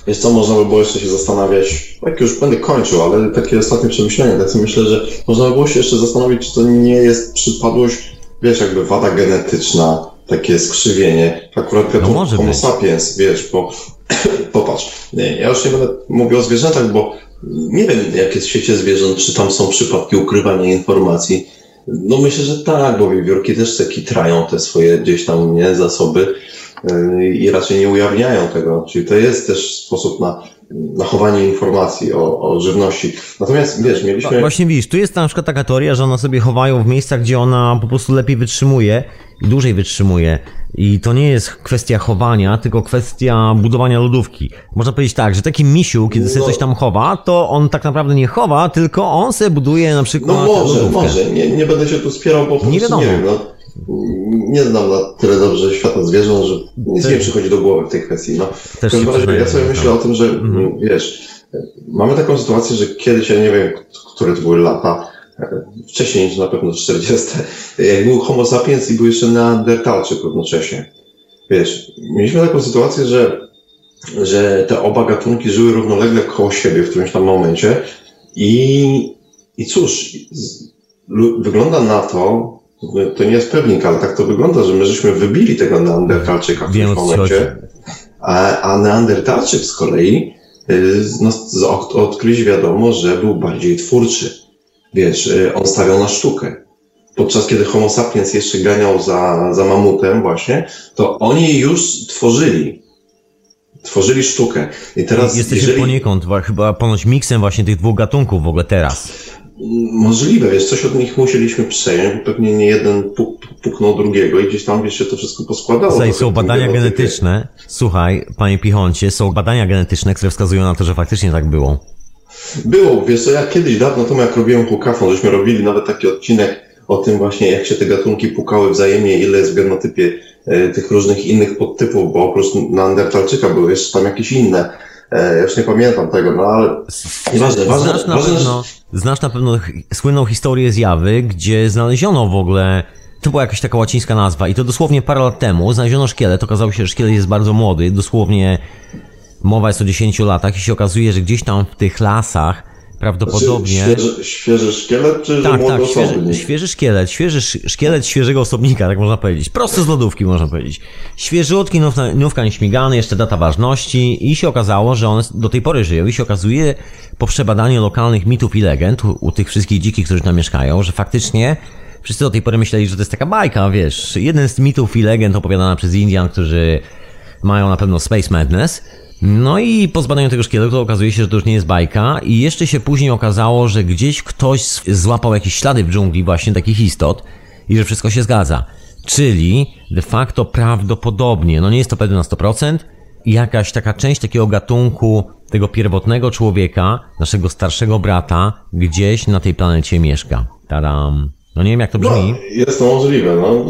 Wiesz co, można by było jeszcze się zastanawiać, tak już będę kończył, ale takie ostatnie przemyślenie, tak sobie myślę, że można by było się jeszcze zastanowić, czy to nie jest przypadłość, wiesz, jakby wada genetyczna, takie skrzywienie, akurat no to homo sapiens, wiesz, bo popatrz, ja już nie będę mówił o zwierzętach, bo nie wiem, jak jest w świecie zwierząt, czy tam są przypadki ukrywania informacji. No myślę, że tak, bo wiewiórki też se kitrają te swoje gdzieś tam nie zasoby i raczej nie ujawniają tego. Czyli to jest też sposób na chowanie informacji o żywności. Natomiast wiesz, mieliśmy... Właśnie widzisz, tu jest na przykład taka teoria, że one sobie chowają w miejscach, gdzie ona po prostu lepiej wytrzymuje i dłużej wytrzymuje. I to nie jest kwestia chowania, tylko kwestia budowania lodówki. Można powiedzieć tak, że taki misiu, kiedy sobie coś tam chowa, to on tak naprawdę nie chowa, tylko on sobie buduje na przykład lodówkę. Nie będę się tu spierał, bo nie wiadomo. Nie wiem, no. Nie znam na tyle dobrze świata zwierząt, że nic nie przychodzi do głowy w tej kwestii. No, w każdym razie ja sobie myślę o tym, że wiesz, mamy taką sytuację, że kiedyś, ja nie wiem, które to były lata, wcześniej niż na pewno 40, jak był homo sapiens i był jeszcze neandertalczyk równocześnie. Wiesz, mieliśmy taką sytuację, że te oba gatunki żyły równolegle koło siebie w którymś tam momencie i cóż, wygląda na to, to nie jest pewnik, ale tak to wygląda, że my żeśmy wybili tego neandertalczyka w tym momencie, a neandertalczyk z kolei no, z odkryć wiadomo, że był bardziej twórczy. Wiesz, on stawiał na sztukę. Podczas kiedy homo sapiens jeszcze ganiał za mamutem właśnie, to oni już tworzyli sztukę. I teraz jesteśmy poniekąd, chyba ponoć miksem właśnie tych dwóch gatunków w ogóle teraz. Możliwe, wiesz, coś od nich musieliśmy przejąć, bo pewnie nie jeden puknął drugiego i gdzieś tam, wiesz, się to wszystko poskładało. Słuchaj, są badania genetyczne, słuchaj, panie Pichoncie, są badania genetyczne, które wskazują na to, że faktycznie tak było. Było, wiesz co, ja kiedyś dawno temu, jak robiłem pukafon, żeśmy robili nawet taki odcinek o tym właśnie, jak się te gatunki pukały wzajemnie, ile jest w genotypie tych różnych innych podtypów, bo oprócz neandertalczyka były jeszcze tam jakieś inne. Ja już nie pamiętam tego, no ale... Znasz na pewno słynną historię zjawy, gdzie znaleziono w ogóle... To była jakaś taka łacińska nazwa i to dosłownie parę lat temu znaleziono szkielet. Okazało się, że szkielet jest bardzo młody, dosłownie mowa jest o 10 latach i się okazuje, że gdzieś tam w tych lasach prawdopodobnie... Świeży szkielet czy tak, młody osobnik? Tak, świeży szkielet świeżego osobnika, tak można powiedzieć. Prosto z lodówki, można powiedzieć. Świeżutki, nówka nieśmigany, jeszcze data ważności i się okazało, że one do tej pory żyją i się okazuje po przebadaniu lokalnych mitów i legend u tych wszystkich dzikich, którzy tam mieszkają, że faktycznie wszyscy do tej pory myśleli, że to jest taka bajka, wiesz. Jeden z mitów i legend opowiadana przez Indian, którzy mają na pewno Space Madness. No i po zbadaniu tego szkieletu to okazuje się, że to już nie jest bajka i jeszcze się później okazało, że gdzieś ktoś złapał jakieś ślady w dżungli właśnie takich istot i że wszystko się zgadza. Czyli de facto prawdopodobnie, no nie jest to pewne na 100%, jakaś taka część takiego gatunku tego pierwotnego człowieka, naszego starszego brata, gdzieś na tej planecie mieszka. Tadam. No nie wiem, jak to brzmi. No, jest to możliwe, no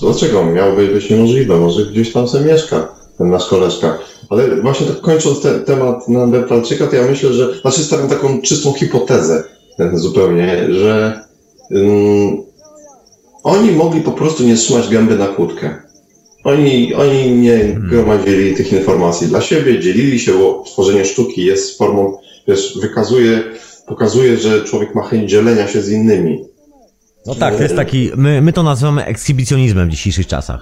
dlaczego miałoby być niemożliwe? Może gdzieś tam sobie mieszka ten nasz koleżka. Ale właśnie tak kończąc temat Neandertalczyka, to ja myślę, że... Znaczy stawiam taką czystą hipotezę zupełnie, że oni mogli po prostu nie trzymać gęby na kłódkę. Oni nie gromadzili tych informacji dla siebie, dzielili się, bo tworzenie sztuki jest formą, wiesz, pokazuje, że człowiek ma chęć dzielenia się z innymi. No tak, to jest taki, my to nazywamy ekshibicjonizmem w dzisiejszych czasach.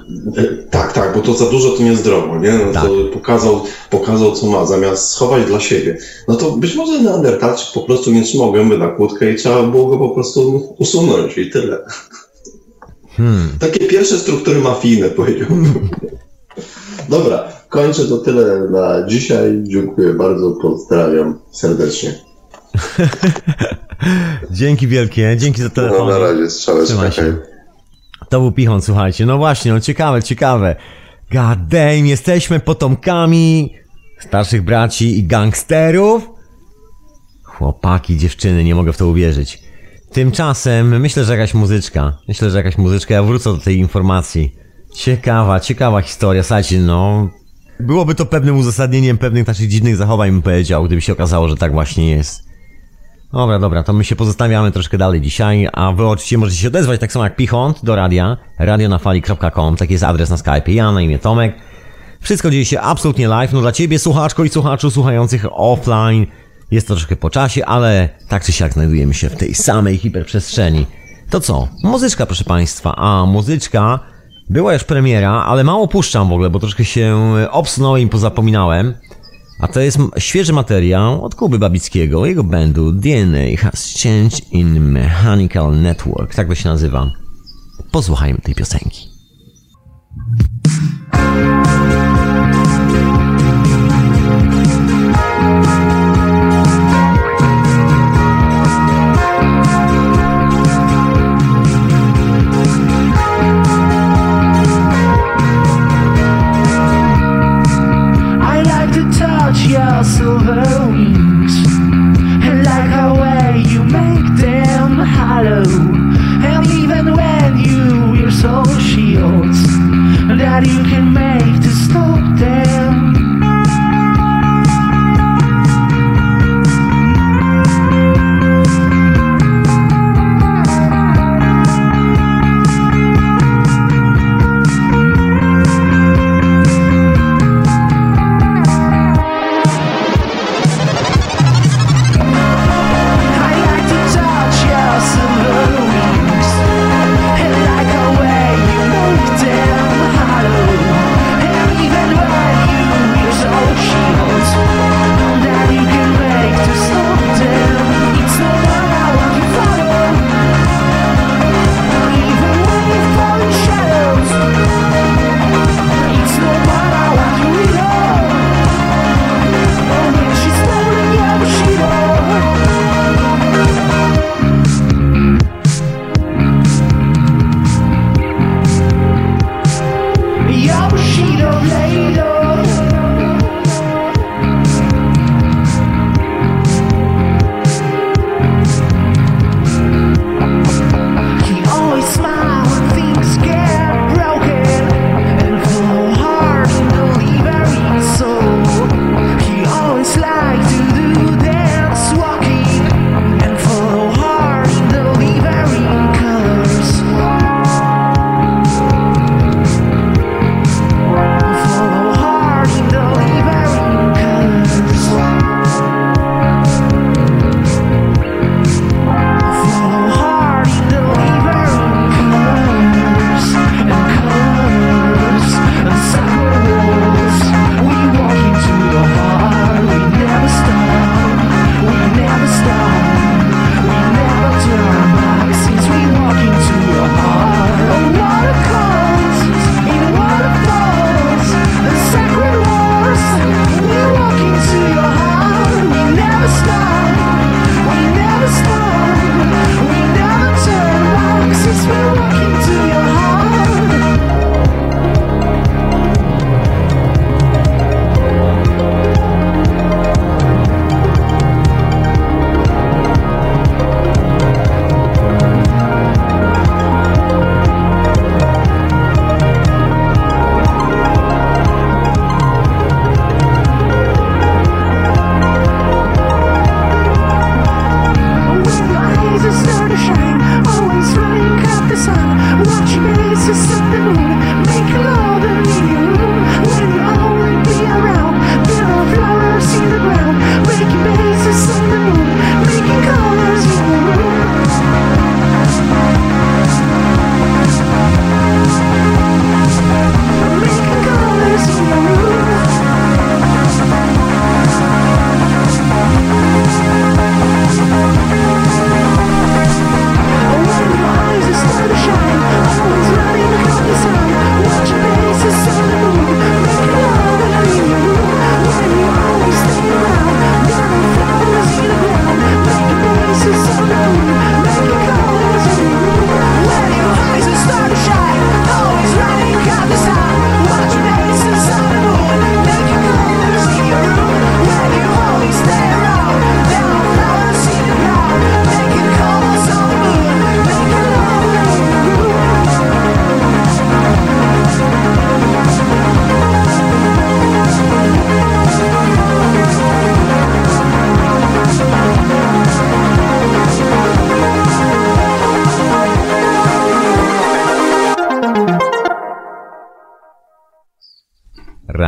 Tak, bo to za dużo to niezdrowo, nie? No tak. To pokazał co ma, zamiast schować dla siebie. No to być może Neandertalczyk po prostu nie trzymał gęby na kłódkę i trzeba było go po prostu usunąć i tyle. Takie pierwsze struktury mafijne, powiedziałbym. Dobra, kończę, to tyle na dzisiaj. Dziękuję bardzo, pozdrawiam serdecznie. Dzięki wielkie, dzięki za telefon. No, na razie, strzałeczka. To był Pichon, słuchajcie. No właśnie, no ciekawe. God damn, jesteśmy potomkami starszych braci i gangsterów. Chłopaki, dziewczyny, nie mogę w to uwierzyć. Tymczasem myślę, że jakaś muzyczka. Ja wrócę do tej informacji. Ciekawa historia. Słuchajcie, no... Byłoby to pewnym uzasadnieniem pewnych naszych dziwnych zachowań, bym powiedział, gdyby się okazało, że tak właśnie jest. Dobra, to my się pozostawiamy troszkę dalej dzisiaj, a wy oczywiście możecie się odezwać, tak samo jak Pichon, do radia, radionafali.com, taki jest adres na Skype'ie, ja na imię Tomek. Wszystko dzieje się absolutnie live, no dla ciebie, słuchaczko i słuchaczu słuchających offline, jest to troszkę po czasie, ale tak czy siak znajdujemy się w tej samej hiperprzestrzeni. To co? Muzyczka, proszę państwa, a muzyczka była już premiera, ale mało puszczam w ogóle, bo troszkę się obsunąłem i pozapominałem. A to jest świeży materiał od Kuby Babickiego, jego bandu DNA Has Changed in Mechanical Network, tak to się nazywa. Posłuchajmy tej piosenki. You can make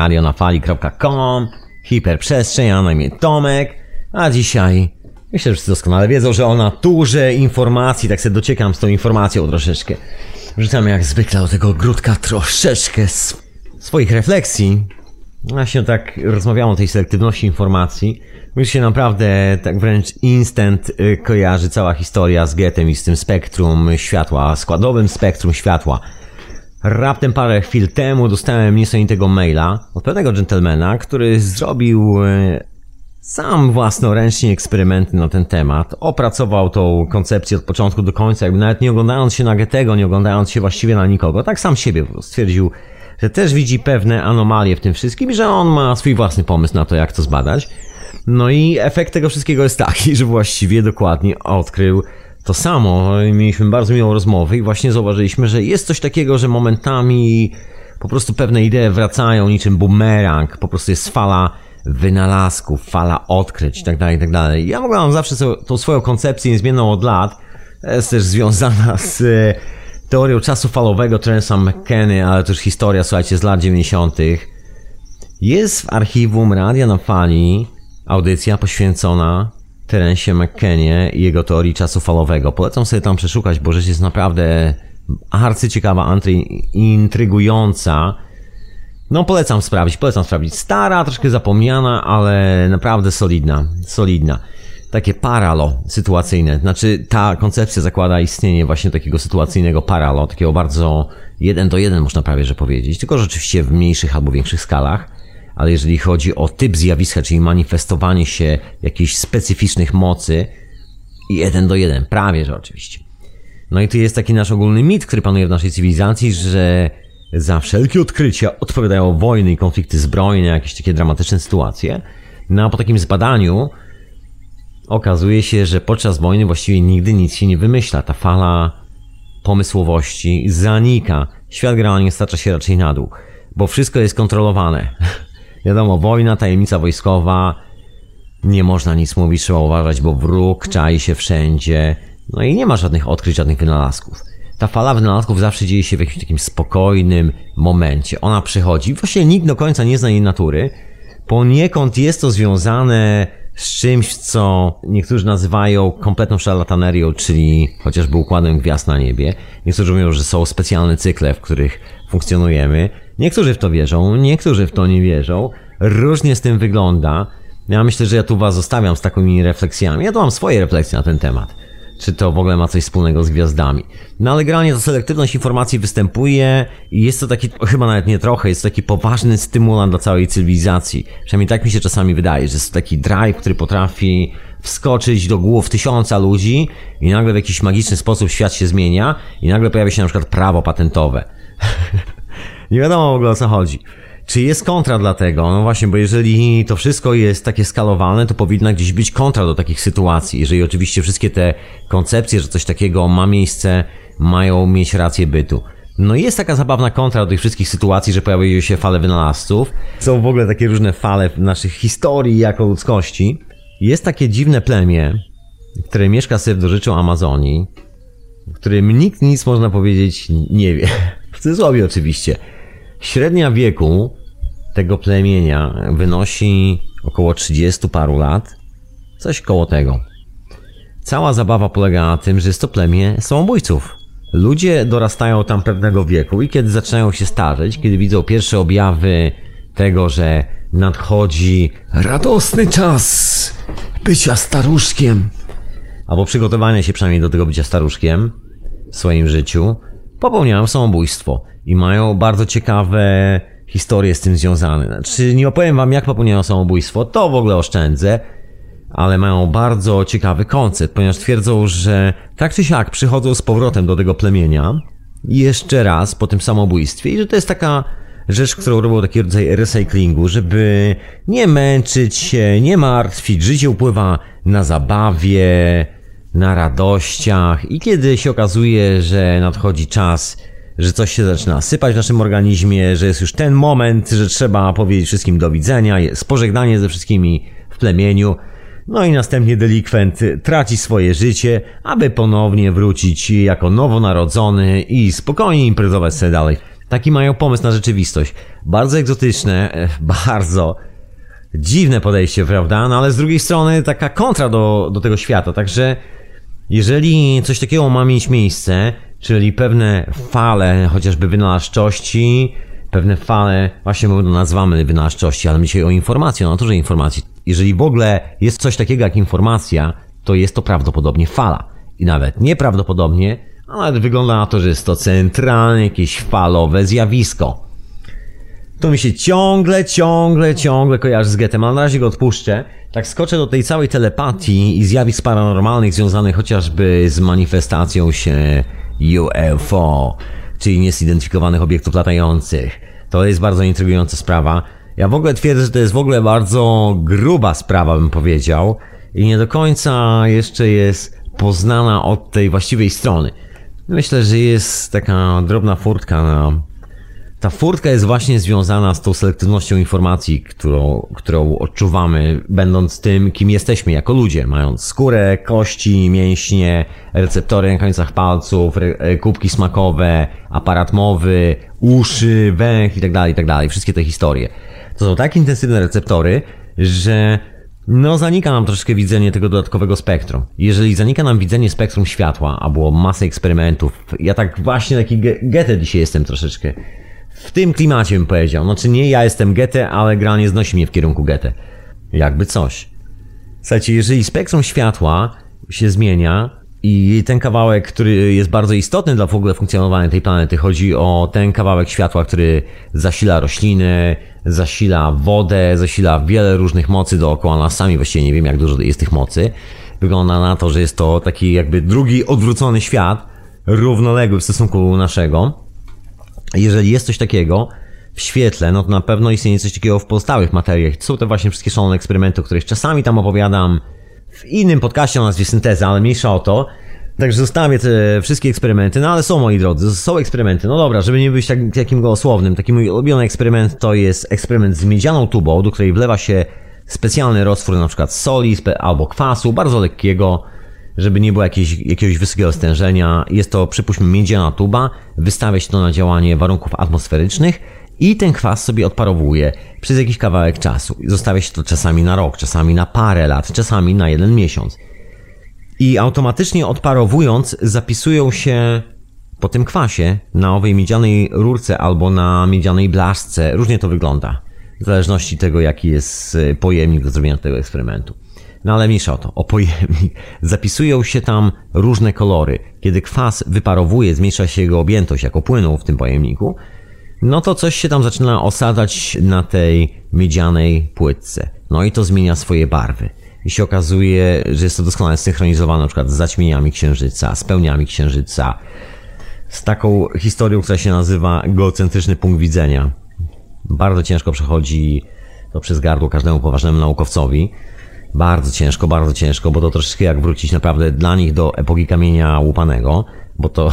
radionafali.com, Hiperprzestrzeń, a na imię Tomek, a dzisiaj myślę, że wszyscy doskonale wiedzą, że o naturze informacji, tak sobie dociekam z tą informacją troszeczkę. Wrzucam jak zwykle do tego ogródka troszeczkę swoich refleksji. Właśnie tak rozmawiałem o tej selektywności informacji. Już się naprawdę tak wręcz instant kojarzy cała historia z Goethem i z tym spektrum światła, składowym spektrum światła. Raptem parę chwil temu dostałem niesamowitego maila od pewnego dżentelmena, który zrobił sam własnoręcznie eksperymenty na ten temat. Opracował tą koncepcję od początku do końca, jakby nawet nie oglądając się na Goethego, nie oglądając się właściwie na nikogo. Tak sam siebie stwierdził, że też widzi pewne anomalie w tym wszystkim i że on ma swój własny pomysł na to, jak to zbadać. No i efekt tego wszystkiego jest taki, że właściwie dokładnie odkrył to samo. Mieliśmy bardzo miłą rozmowę i właśnie zauważyliśmy, że jest coś takiego, że momentami po prostu pewne idee wracają niczym bumerang. Po prostu jest fala wynalazków, fala odkryć itd., itd. Ja w ogóle mam zawsze tą swoją koncepcję niezmienną od lat. Jest też związana z teorią czasu falowego Terence'a McKenny, ale to już historia, słuchajcie, z lat 90. Jest w archiwum Radia na Fali audycja poświęcona Terence'ie McKennie i jego teorii czasu falowego. Polecam sobie tam przeszukać, bo rzecz jest naprawdę arcyciekawa, intrygująca. No polecam sprawdzić. Stara, troszkę zapomniana, ale naprawdę solidna. Takie paralo sytuacyjne, znaczy ta koncepcja zakłada istnienie właśnie takiego sytuacyjnego paralo, takiego bardzo 1:1 można prawie że powiedzieć, tylko rzeczywiście w mniejszych albo większych skalach, ale jeżeli chodzi o typ zjawiska, czyli manifestowanie się jakichś specyficznych mocy, 1:1, prawie że oczywiście. No i tu jest taki nasz ogólny mit, który panuje w naszej cywilizacji, że za wszelkie odkrycia odpowiadają wojny i konflikty zbrojne, jakieś takie dramatyczne sytuacje. No a po takim zbadaniu okazuje się, że podczas wojny właściwie nigdy nic się nie wymyśla. Ta fala pomysłowości zanika. Świat generalnie stacza się raczej na dół, bo wszystko jest kontrolowane. Wiadomo, wojna, tajemnica wojskowa, nie można nic mówić, trzeba uważać, bo wróg czai się wszędzie. No i nie ma żadnych odkryć, żadnych wynalazków. Ta fala wynalazków zawsze dzieje się w jakimś takim spokojnym momencie. Ona przychodzi. Właściwie nikt do końca nie zna jej natury. Poniekąd jest to związane z czymś, co niektórzy nazywają kompletną szarlatanerią, czyli chociażby układem gwiazd na niebie. Niektórzy mówią, że są specjalne cykle, w których funkcjonujemy. Niektórzy w to wierzą, niektórzy w to nie wierzą. Różnie z tym wygląda. Ja myślę, że ja tu was zostawiam z takimi refleksjami. Ja tu mam swoje refleksje na ten temat. Czy to w ogóle ma coś wspólnego z gwiazdami. No ale generalnie ta selektywność informacji występuje i jest to taki, chyba nawet nie trochę, jest to taki poważny stymulant dla całej cywilizacji. Przynajmniej tak mi się czasami wydaje, że jest to taki drive, który potrafi wskoczyć do głów 1000 ludzi i nagle w jakiś magiczny sposób świat się zmienia i nagle pojawia się na przykład prawo patentowe. Nie wiadomo w ogóle o co chodzi. Czy jest kontra dla tego? No właśnie, bo jeżeli to wszystko jest takie skalowane, to powinna gdzieś być kontra do takich sytuacji. Jeżeli oczywiście wszystkie te koncepcje, że coś takiego ma miejsce, mają mieć rację bytu. No jest taka zabawna kontra do tych wszystkich sytuacji, że pojawiły się fale wynalazców. Są w ogóle takie różne fale w naszych historii jako ludzkości. Jest takie dziwne plemię, które mieszka sobie w dorzeczu Amazonii, w którym nikt nic, można powiedzieć, nie wie. W cudzysłowie oczywiście. Średnia wieku tego plemienia wynosi około 30 paru lat, coś koło tego. Cała zabawa polega na tym, że jest to plemię samobójców. Ludzie dorastają tam pewnego wieku i kiedy zaczynają się starzeć, kiedy widzą pierwsze objawy tego, że nadchodzi radosny czas bycia staruszkiem, albo przygotowania się przynajmniej do tego bycia staruszkiem w swoim życiu, popełniają samobójstwo. I mają bardzo ciekawe historie z tym związane. Znaczy, nie opowiem wam, jak popełniają samobójstwo, to w ogóle oszczędzę, ale mają bardzo ciekawy koncept, ponieważ twierdzą, że tak czy siak przychodzą z powrotem do tego plemienia jeszcze raz po tym samobójstwie i że to jest taka rzecz, którą robią taki rodzaj recyklingu, żeby nie męczyć się, nie martwić. Życie upływa na zabawie, na radościach i kiedy się okazuje, że nadchodzi czas, że coś się zaczyna sypać w naszym organizmie, że jest już ten moment, że trzeba powiedzieć wszystkim do widzenia, jest pożegnanie ze wszystkimi w plemieniu, no i następnie delikwent traci swoje życie, aby ponownie wrócić jako nowonarodzony i spokojnie imprezować sobie dalej. Taki mają pomysł na rzeczywistość. Bardzo egzotyczne, bardzo dziwne podejście, prawda? No ale z drugiej strony taka kontra do tego świata. Także jeżeli coś takiego ma mieć miejsce, czyli pewne fale chociażby wynalazczości, pewne fale, właśnie my to nazywamy wynalazczości, ale dzisiaj o informacji, o naturze informacji. Jeżeli w ogóle jest coś takiego jak informacja, to jest to prawdopodobnie fala. I nawet nieprawdopodobnie, a nawet wygląda na to, że jest to centralne, jakieś falowe zjawisko. To mi się ciągle kojarzy z Goethem, ale na razie go odpuszczę. Tak skoczę do tej całej telepatii i zjawisk paranormalnych związanych chociażby z manifestacją się UFO, czyli niezidentyfikowanych obiektów latających. To jest bardzo intrygująca sprawa. Ja w ogóle twierdzę, że to jest w ogóle bardzo gruba sprawa, bym powiedział. I nie do końca jeszcze jest poznana od tej właściwej strony. Myślę, że jest taka drobna furtka. Ta furtka jest właśnie związana z tą selektywnością informacji, którą odczuwamy, będąc tym, kim jesteśmy jako ludzie, mając skórę, kości, mięśnie, receptory na końcach palców, kubki smakowe, aparat mowy, uszy, węch itd. Wszystkie te historie. To są tak intensywne receptory, że no zanika nam troszeczkę widzenie tego dodatkowego spektrum. Jeżeli zanika nam widzenie spektrum światła, a było masę eksperymentów, ja tak właśnie taki Goethe dzisiaj jestem troszeczkę. W tym klimacie bym powiedział. Znaczy nie ja jestem Goethe, ale gra nie znosi mnie w kierunku Goethe. Jakby coś. Słuchajcie, jeżeli spektrum światła się zmienia i ten kawałek, który jest bardzo istotny dla w ogóle funkcjonowania tej planety, chodzi o ten kawałek światła, który zasila rośliny, zasila wodę, zasila wiele różnych mocy dookoła nas. Sami właściwie nie wiem, jak dużo jest tych mocy. Wygląda na to, że jest to taki jakby drugi odwrócony świat, równoległy w stosunku naszego. Jeżeli jest coś takiego w świetle, no to na pewno istnieje coś takiego w pozostałych materiach. Są te właśnie wszystkie szalone eksperymenty, o których czasami tam opowiadam w innym podcaście o nazwie Synteza, ale mniejsza o to. Także zostawię te wszystkie eksperymenty, no ale są, moi drodzy, są eksperymenty. No dobra, żeby nie być takim gołosłownym, taki mój ulubiony eksperyment to jest eksperyment z miedzianą tubą, do której wlewa się specjalny roztwór na przykład soli albo kwasu, bardzo lekkiego, żeby nie było jakiegoś wysokiego stężenia. Jest to, przypuśćmy, miedziana tuba, wystawia się to na działanie warunków atmosferycznych i ten kwas sobie odparowuje przez jakiś kawałek czasu. Zostawia się to czasami na rok, czasami na parę lat, czasami na 1 miesiąc. I automatycznie odparowując zapisują się po tym kwasie na owej miedzianej rurce albo na miedzianej blaszce. Różnie to wygląda, w zależności tego, jaki jest pojemnik do zrobienia tego eksperymentu. No ale mniejsza o to, o pojemnik. Zapisują się tam różne kolory. Kiedy kwas wyparowuje, zmniejsza się jego objętość jako płynu w tym pojemniku, no to coś się tam zaczyna osadzać na tej miedzianej płytce. No i to zmienia swoje barwy. I się okazuje, że jest to doskonale zsynchronizowane na przykład z zaćmieniami księżyca, z pełniami księżyca, z taką historią, która się nazywa geocentryczny punkt widzenia. Bardzo ciężko przechodzi to przez gardło każdemu poważnemu naukowcowi. Bardzo ciężko, bo to troszeczkę jak wrócić naprawdę dla nich do epoki kamienia łupanego, bo to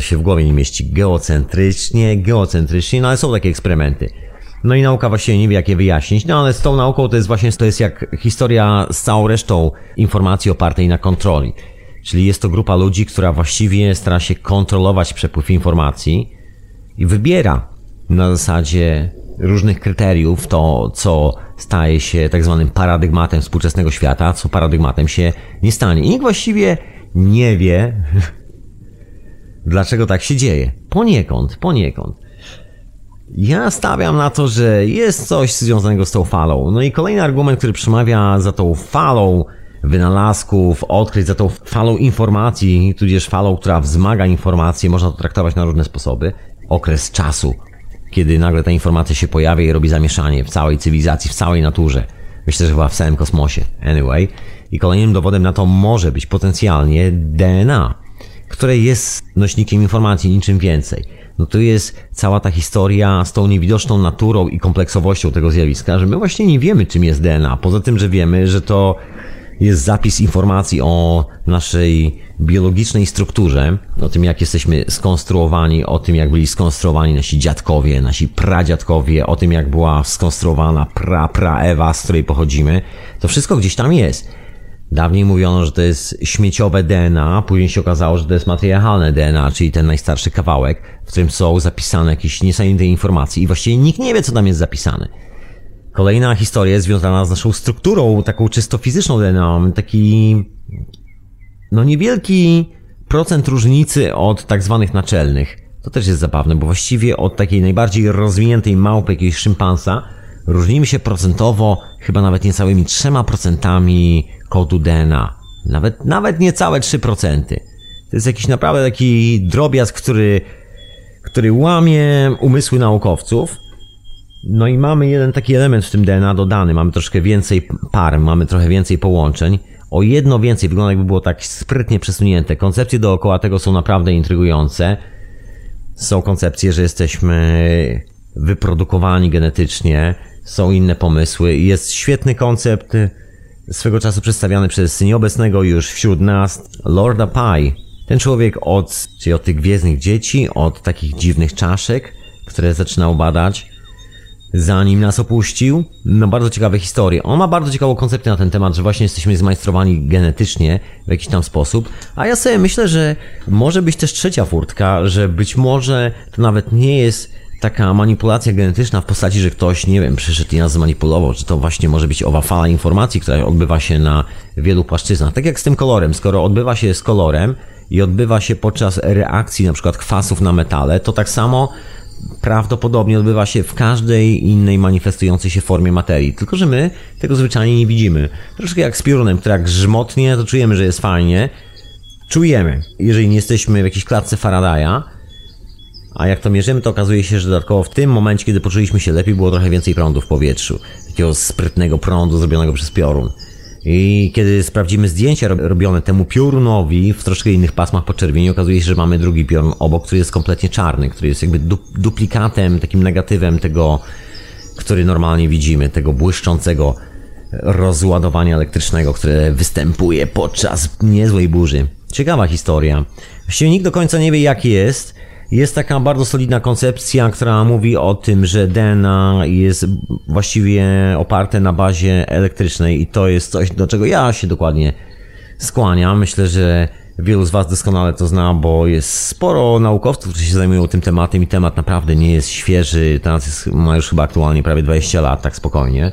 się w głowie nie mieści. Geocentrycznie, no ale są takie eksperymenty. No i nauka właśnie nie wie, jak je wyjaśnić, no ale z tą nauką to jest jak historia z całą resztą informacji opartej na kontroli. Czyli jest to grupa ludzi, która właściwie stara się kontrolować przepływ informacji i wybiera na zasadzie różnych kryteriów to, co staje się tak zwanym paradygmatem współczesnego świata, co paradygmatem się nie stanie. I nikt właściwie nie wie, dlaczego tak się dzieje. Poniekąd. Ja stawiam na to, że jest coś związanego z tą falą. No i kolejny argument, który przemawia za tą falą wynalazków, odkryć, za tą falą informacji, tudzież falą, która wzmaga informacje, można to traktować na różne sposoby. Okres czasu, kiedy nagle ta informacja się pojawia i robi zamieszanie w całej cywilizacji, w całej naturze. Myślę, że chyba w całym kosmosie. Anyway. I kolejnym dowodem na to może być potencjalnie DNA, które jest nośnikiem informacji, niczym więcej. No tu jest cała ta historia z tą niewidoczną naturą i kompleksowością tego zjawiska, że my właśnie nie wiemy, czym jest DNA. Poza tym, że wiemy, że to jest zapis informacji o naszej biologicznej strukturze, o tym, jak jesteśmy skonstruowani, o tym, jak byli skonstruowani nasi dziadkowie, nasi pradziadkowie, o tym, jak była skonstruowana pra Ewa, z której pochodzimy. To wszystko gdzieś tam jest. Dawniej mówiono, że to jest śmieciowe DNA, później się okazało, że to jest matriarchalne DNA, czyli ten najstarszy kawałek, w którym są zapisane jakieś niesamowite informacje i właściwie nikt nie wie, co tam jest zapisane. Kolejna historia jest związana z naszą strukturą, taką czysto fizyczną DNA. Taki, no niewielki procent różnicy od tak zwanych naczelnych. To też jest zabawne, bo właściwie od takiej najbardziej rozwiniętej małpy, jakiegoś szympansa, różnimy się procentowo, chyba nawet niecałymi 3% kodu DNA. Nawet niecałe 3%. To jest jakiś naprawdę taki drobiazg, który łamie umysły naukowców. No i mamy jeden taki element w tym DNA dodany. Mamy troszkę więcej par, mamy trochę więcej połączeń. O jedno więcej, wygląda jakby było tak sprytnie przesunięte. Koncepcje dookoła tego są naprawdę intrygujące. Są koncepcje, że jesteśmy wyprodukowani genetycznie. Są inne pomysły. Jest świetny koncept, swego czasu przedstawiany przez nieobecnego już wśród nas Lloyda Pye. Ten człowiek czyli od tych gwiezdnych dzieci, od takich dziwnych czaszek, które zaczynał badać, zanim nas opuścił. No bardzo ciekawe historie. On ma bardzo ciekawą koncepcję na ten temat, że właśnie jesteśmy zmajstrowani genetycznie w jakiś tam sposób. A ja sobie myślę, że może być też trzecia furtka, że być może to nawet nie jest taka manipulacja genetyczna w postaci, że ktoś, nie wiem, przyszedł i nas zmanipulował, że to właśnie może być owa fala informacji, która odbywa się na wielu płaszczyznach. Tak jak z tym kolorem. Skoro odbywa się z kolorem i odbywa się podczas reakcji na przykład kwasów na metale, to tak samo prawdopodobnie odbywa się w każdej innej manifestującej się formie materii. Tylko że my tego zwyczajnie nie widzimy. Troszkę jak z piorunem, który jak grzmotnie, to czujemy, że jest fajnie. Czujemy. Jeżeli nie jesteśmy w jakiejś klatce Faradaya, a jak to mierzymy, to okazuje się, że dodatkowo w tym momencie, kiedy poczuliśmy się lepiej, było trochę więcej prądu w powietrzu. Takiego sprytnego prądu zrobionego przez piorun. I kiedy sprawdzimy zdjęcia robione temu piorunowi w troszkę innych pasmach podczerwieni, okazuje się, że mamy drugi piorun obok, który jest kompletnie czarny, który jest jakby duplikatem, takim negatywem tego, który normalnie widzimy, tego błyszczącego rozładowania elektrycznego, które występuje podczas niezłej burzy. Ciekawa historia. Właściwie nikt do końca nie wie, jaki jest. Jest taka bardzo solidna koncepcja, która mówi o tym, że DNA jest właściwie oparte na bazie elektrycznej i to jest coś, do czego ja się dokładnie skłaniam. Myślę, że wielu z Was doskonale to zna, bo jest sporo naukowców, którzy się zajmują tym tematem i temat naprawdę nie jest świeży. Teraz ma już chyba aktualnie prawie 20 lat, tak spokojnie.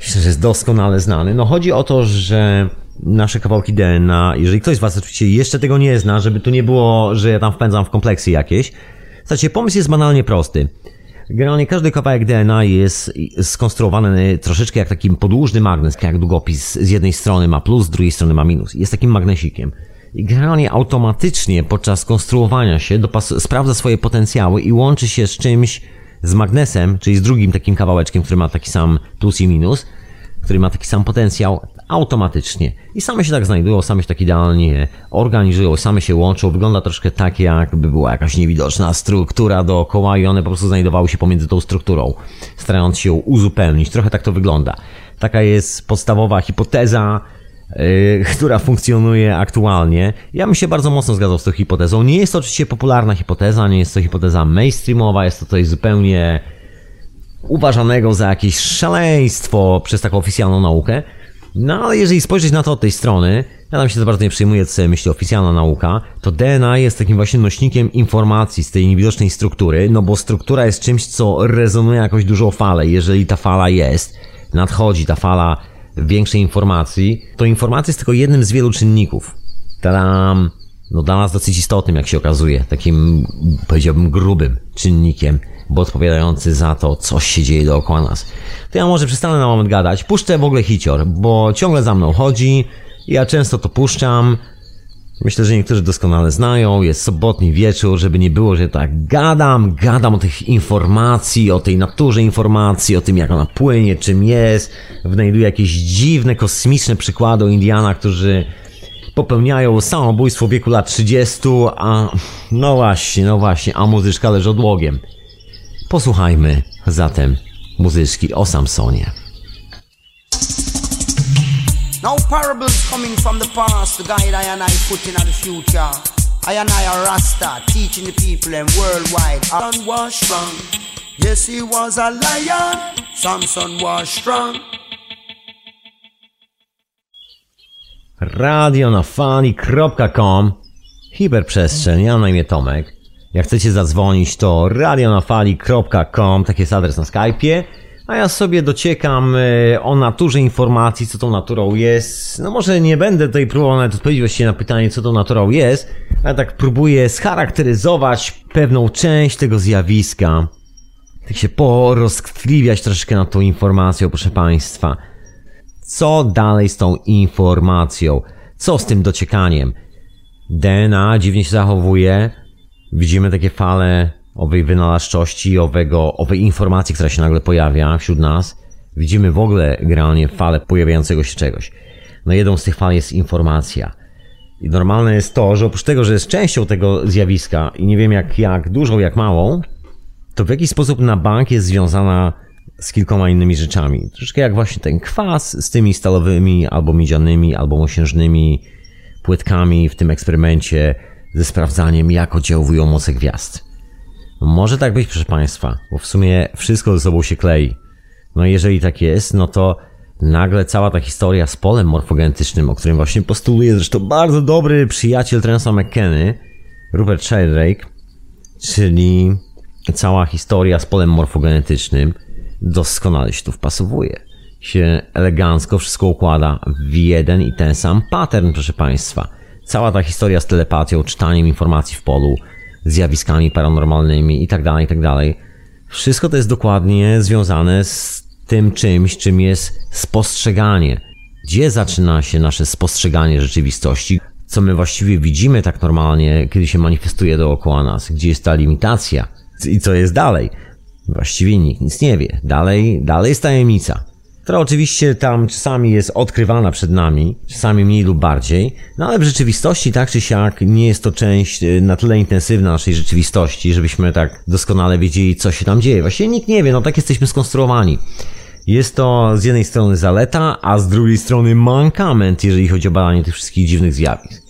Myślę, że jest doskonale znany. No chodzi o to, że nasze kawałki DNA, jeżeli ktoś z Was oczywiście jeszcze tego nie zna, żeby tu nie było, że ja tam wpędzam w kompleksy jakieś. Znaczy, pomysł jest banalnie prosty. Generalnie każdy kawałek DNA jest skonstruowany troszeczkę jak taki podłużny magnes, jak długopis. Z jednej strony ma plus, z drugiej strony ma minus. Jest takim magnesikiem. I generalnie automatycznie podczas konstruowania się sprawdza swoje potencjały i łączy się z czymś, z magnesem, czyli z drugim takim kawałeczkiem, który ma taki sam plus i minus, który ma taki sam potencjał, automatycznie. I same się tak znajdują, same się tak idealnie organizują, same się łączą. Wygląda troszkę tak, jakby była jakaś niewidoczna struktura dookoła i one po prostu znajdowały się pomiędzy tą strukturą, starając się ją uzupełnić. Trochę tak to wygląda. Taka jest podstawowa hipoteza, która funkcjonuje aktualnie. Ja bym się bardzo mocno zgadzał z tą hipotezą. Nie jest to oczywiście popularna hipoteza, nie jest to hipoteza mainstreamowa, jest to coś zupełnie uważanego za jakieś szaleństwo przez taką oficjalną naukę. No ale jeżeli spojrzeć na to od tej strony, ja tam się za bardzo nie przyjmuję, co sobie myśli oficjalna nauka, to DNA jest takim właśnie nośnikiem informacji z tej niewidocznej struktury, no bo struktura jest czymś, co rezonuje jakoś dużą falę. Jeżeli ta fala jest, nadchodzi ta fala większej informacji, to informacja jest tylko jednym z wielu czynników. Tadam! No dla nas dosyć istotnym, jak się okazuje, takim, powiedziałbym, grubym czynnikiem, bo odpowiadający za to, co się dzieje dookoła nas. To ja może przestanę na moment gadać, puszczę w ogóle hicior, bo ciągle za mną chodzi, ja często to puszczam, myślę, że niektórzy doskonale znają, jest sobotni wieczór, żeby nie było, że tak gadam o tych informacji, o tej naturze informacji, o tym, jak ona płynie, czym jest, znajduję jakieś dziwne, kosmiczne przykłady o Indianach, którzy popełniają samobójstwo w wieku lat 30, a no właśnie, a muzyczka leży odłogiem. Posłuchajmy zatem muzyczki o Samsonie. Now parables coming from the past to guide I and I put in the future. I and I are Rasta, teaching the people and worldwide. Samson was strong. Yes, he was a lion. Samson was strong. radionafali.com Hiperprzestrzeń, ja mam na imię Tomek. Jak chcecie zadzwonić, to radionafali.com, taki jest adres na Skype'ie. A ja sobie dociekam o naturze informacji, co tą naturą jest. No może nie będę tutaj próbował nawet odpowiedzieć właściwie na pytanie, co tą naturą jest, ale tak próbuję scharakteryzować pewną część tego zjawiska. Tak się poroztkliwiać troszeczkę nad tą informacją, proszę Państwa. Co dalej z tą informacją? Co z tym dociekaniem? DNA dziwnie się zachowuje. Widzimy takie fale owej wynalazczości, owej informacji, która się nagle pojawia wśród nas. Widzimy w ogóle generalnie falę pojawiającego się czegoś. No jedną z tych fal jest informacja. I normalne jest to, że oprócz tego, że jest częścią tego zjawiska i nie wiem jak dużą, jak małą, to w jakiś sposób na bank jest związana z kilkoma innymi rzeczami. Troszkę jak właśnie ten kwas z tymi stalowymi, albo miedzianymi, albo mosiężnymi płytkami w tym eksperymencie ze sprawdzaniem, jak oddziałują moce gwiazd. Może tak być, proszę Państwa, bo w sumie wszystko ze sobą się klei. No i jeżeli tak jest, no to nagle cała ta historia z polem morfogenetycznym, o którym właśnie postuluje zresztą bardzo dobry przyjaciel Terence'a McKenny, Rupert Sheldrake, czyli cała historia z polem morfogenetycznym doskonale się tu wpasowuje. Się elegancko wszystko układa w jeden i ten sam pattern, proszę Państwa. Cała ta historia z telepatią, czytaniem informacji w polu, zjawiskami paranormalnymi i tak dalej, wszystko to jest dokładnie związane z tym czymś, czym jest spostrzeganie. Gdzie zaczyna się nasze spostrzeganie rzeczywistości? Co my właściwie widzimy tak normalnie, kiedy się manifestuje dookoła nas? Gdzie jest ta limitacja? I co jest dalej? Właściwie nikt nic nie wie. Dalej jest tajemnica, która oczywiście tam czasami jest odkrywana przed nami, czasami mniej lub bardziej, no ale w rzeczywistości tak czy siak nie jest to część na tyle intensywna naszej rzeczywistości, żebyśmy tak doskonale wiedzieli, co się tam dzieje. Właściwie nikt nie wie, no tak jesteśmy skonstruowani. Jest to z jednej strony zaleta, a z drugiej strony mankament, jeżeli chodzi o badanie tych wszystkich dziwnych zjawisk.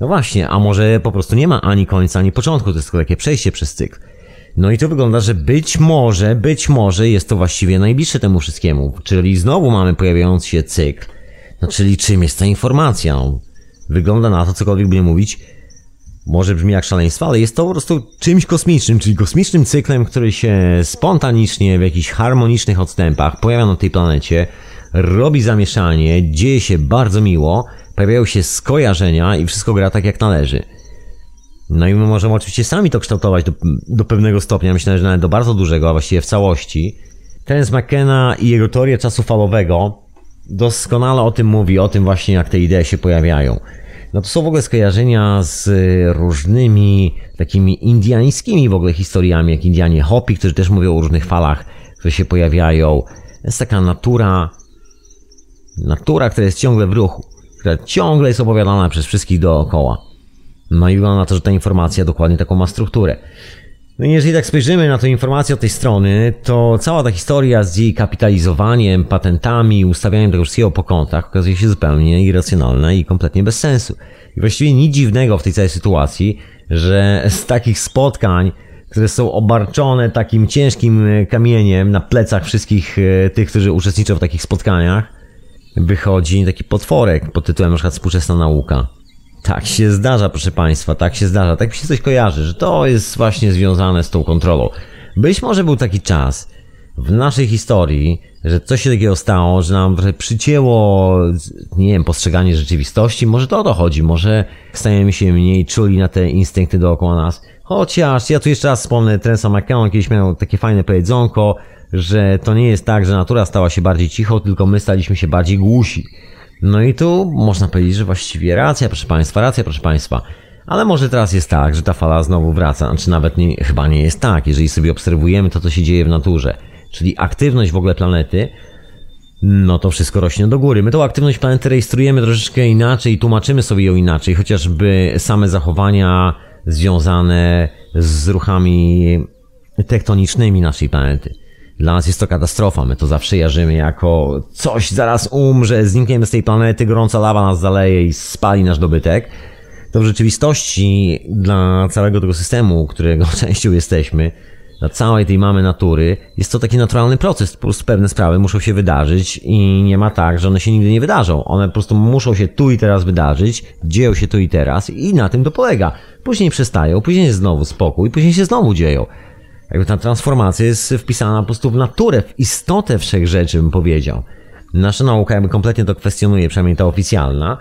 No właśnie, a może po prostu nie ma ani końca, ani początku, to jest tylko takie przejście przez cykl. No i to wygląda, że być może jest to właściwie najbliższe temu wszystkiemu. Czyli znowu mamy pojawiający się cykl. No czyli czym jest ta informacja? No, wygląda na to, cokolwiek by mówić, może brzmi jak szaleństwo, ale jest to po prostu czymś kosmicznym, czyli kosmicznym cyklem, który się spontanicznie w jakichś harmonicznych odstępach pojawia na tej planecie, robi zamieszanie, dzieje się bardzo miło, pojawiają się skojarzenia i wszystko gra tak jak należy. No i my możemy oczywiście sami to kształtować do pewnego stopnia, myślę, że nawet do bardzo dużego, a właściwie w całości. Terence McKenna i jego teoria czasu falowego doskonale o tym mówi, o tym właśnie jak te idee się pojawiają. No to są w ogóle skojarzenia z różnymi takimi indiańskimi w ogóle historiami, jak Indianie Hopi, którzy też mówią o różnych falach, które się pojawiają. Jest taka natura, która jest ciągle w ruchu, która ciągle jest opowiadana przez wszystkich dookoła. No i wygląda na to, że ta informacja dokładnie taką ma strukturę. No i jeżeli tak spojrzymy na tę informację od tej strony, to cała ta historia z jej kapitalizowaniem, patentami, ustawianiem tego wszystkiego po kątach okazuje się zupełnie irracjonalna i kompletnie bez sensu. I właściwie nic dziwnego w tej całej sytuacji, że z takich spotkań, które są obarczone takim ciężkim kamieniem na plecach wszystkich tych, którzy uczestniczą w takich spotkaniach, wychodzi taki potworek pod tytułem na przykład współczesna nauka. Tak się zdarza, proszę Państwa, tak się zdarza. Tak mi się coś kojarzy, że to jest właśnie związane z tą kontrolą. Być może był taki czas w naszej historii, że coś się takiego stało, że nam trochę przycięło, nie wiem, postrzeganie rzeczywistości. Może to o to chodzi, może stajemy się mniej czuli na te instynkty dookoła nas. Chociaż ja tu jeszcze raz wspomnę Terence'a McKenna, kiedyś miał takie fajne powiedzonko, że to nie jest tak, że natura stała się bardziej cicho, tylko my staliśmy się bardziej głusi. No i tu można powiedzieć, że właściwie racja, proszę Państwa. Ale może teraz jest tak, że ta fala znowu wraca. Znaczy nawet nie, chyba nie jest tak, jeżeli sobie obserwujemy to, co się dzieje w naturze. Czyli aktywność w ogóle planety, no to wszystko rośnie do góry. My tą aktywność planety rejestrujemy troszeczkę inaczej i tłumaczymy sobie ją inaczej. Chociażby same zachowania związane z ruchami tektonicznymi naszej planety. Dla nas jest to katastrofa, my to zawsze jarzymy jako coś zaraz umrze, znikniemy z tej planety, gorąca lawa nas zaleje i spali nasz dobytek. To w rzeczywistości dla całego tego systemu, którego częścią jesteśmy, dla całej tej mamy natury, jest to taki naturalny proces, po prostu pewne sprawy muszą się wydarzyć i nie ma tak, że one się nigdy nie wydarzą. One po prostu muszą się tu i teraz wydarzyć, dzieją się tu i teraz i na tym to polega. Później przestają, później znowu spokój, później się znowu dzieją. Jakby ta transformacja jest wpisana po prostu w naturę, w istotę wszechrzeczy, bym powiedział. Nasza nauka jakby kompletnie to kwestionuje, przynajmniej ta oficjalna.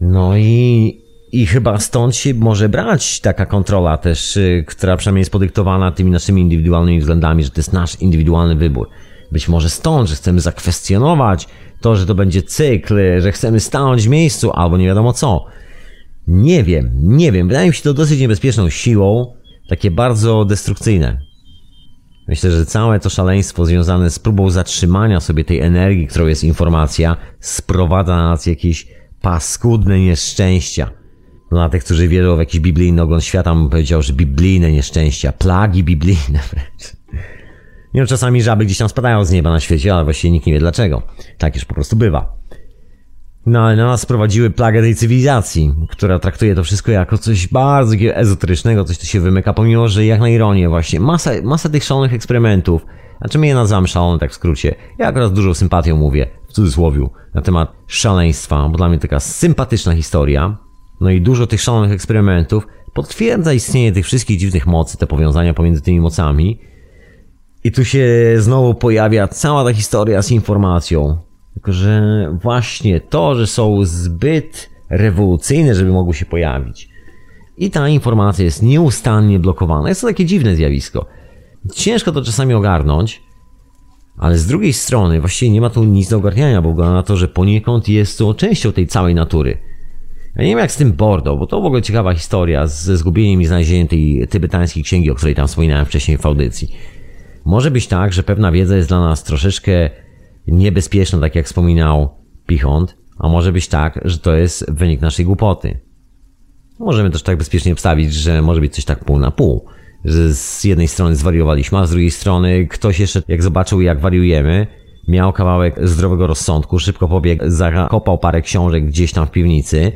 No i chyba stąd się może brać taka kontrola też, która przynajmniej jest podyktowana tymi naszymi indywidualnymi względami, że to jest nasz indywidualny wybór. Być może stąd, że chcemy zakwestionować to, że to będzie cykl, że chcemy stanąć w miejscu albo nie wiadomo co. Nie wiem. Wydaje mi się to dosyć niebezpieczną siłą, takie bardzo destrukcyjne. Myślę, że całe to szaleństwo związane z próbą zatrzymania sobie tej energii, którą jest informacja, sprowadza na nas jakieś paskudne nieszczęścia. Dla tych, którzy wierzą w jakiś biblijny ogląd świata, bym powiedział, że biblijne nieszczęścia, plagi biblijne wręcz. Nie wiem, czasami żaby gdzieś tam spadają z nieba na świecie, ale właściwie nikt nie wie dlaczego. Tak już po prostu bywa. No ale na nas sprowadziły plagę tej cywilizacji, która traktuje to wszystko jako coś bardzo ezoterycznego, coś, co się wymyka, pomimo, że jak na ironię właśnie, masa tych szalonych eksperymentów, znaczy my je nazywamy szalone tak w skrócie, ja akurat z dużą sympatią mówię, w cudzysłowiu, na temat szaleństwa, bo dla mnie taka sympatyczna historia, no i dużo tych szalonych eksperymentów potwierdza istnienie tych wszystkich dziwnych mocy, te powiązania pomiędzy tymi mocami i tu się znowu pojawia cała ta historia z informacją. Tylko, że właśnie to, że są zbyt rewolucyjne, żeby mogły się pojawić. I ta informacja jest nieustannie blokowana. Jest to takie dziwne zjawisko. Ciężko to czasami ogarnąć, ale z drugiej strony właściwie nie ma tu nic do ogarniania, bo wygląda na to, że poniekąd jest to częścią tej całej natury. Ja nie wiem jak z tym Bardo, bo to w ogóle ciekawa historia ze zgubieniem i znalezieniem tej tybetańskiej księgi, o której tam wspominałem wcześniej w audycji. Może być tak, że pewna wiedza jest dla nas troszeczkę niebezpieczna, tak jak wspominał Pichont, a może być tak, że to jest wynik naszej głupoty. Możemy też tak bezpiecznie wstawić, że może być coś tak pół na pół, że z jednej strony zwariowaliśmy, a z drugiej strony ktoś jeszcze, jak zobaczył jak wariujemy, miał kawałek zdrowego rozsądku, szybko pobiegł, zakopał parę książek gdzieś tam w piwnicy,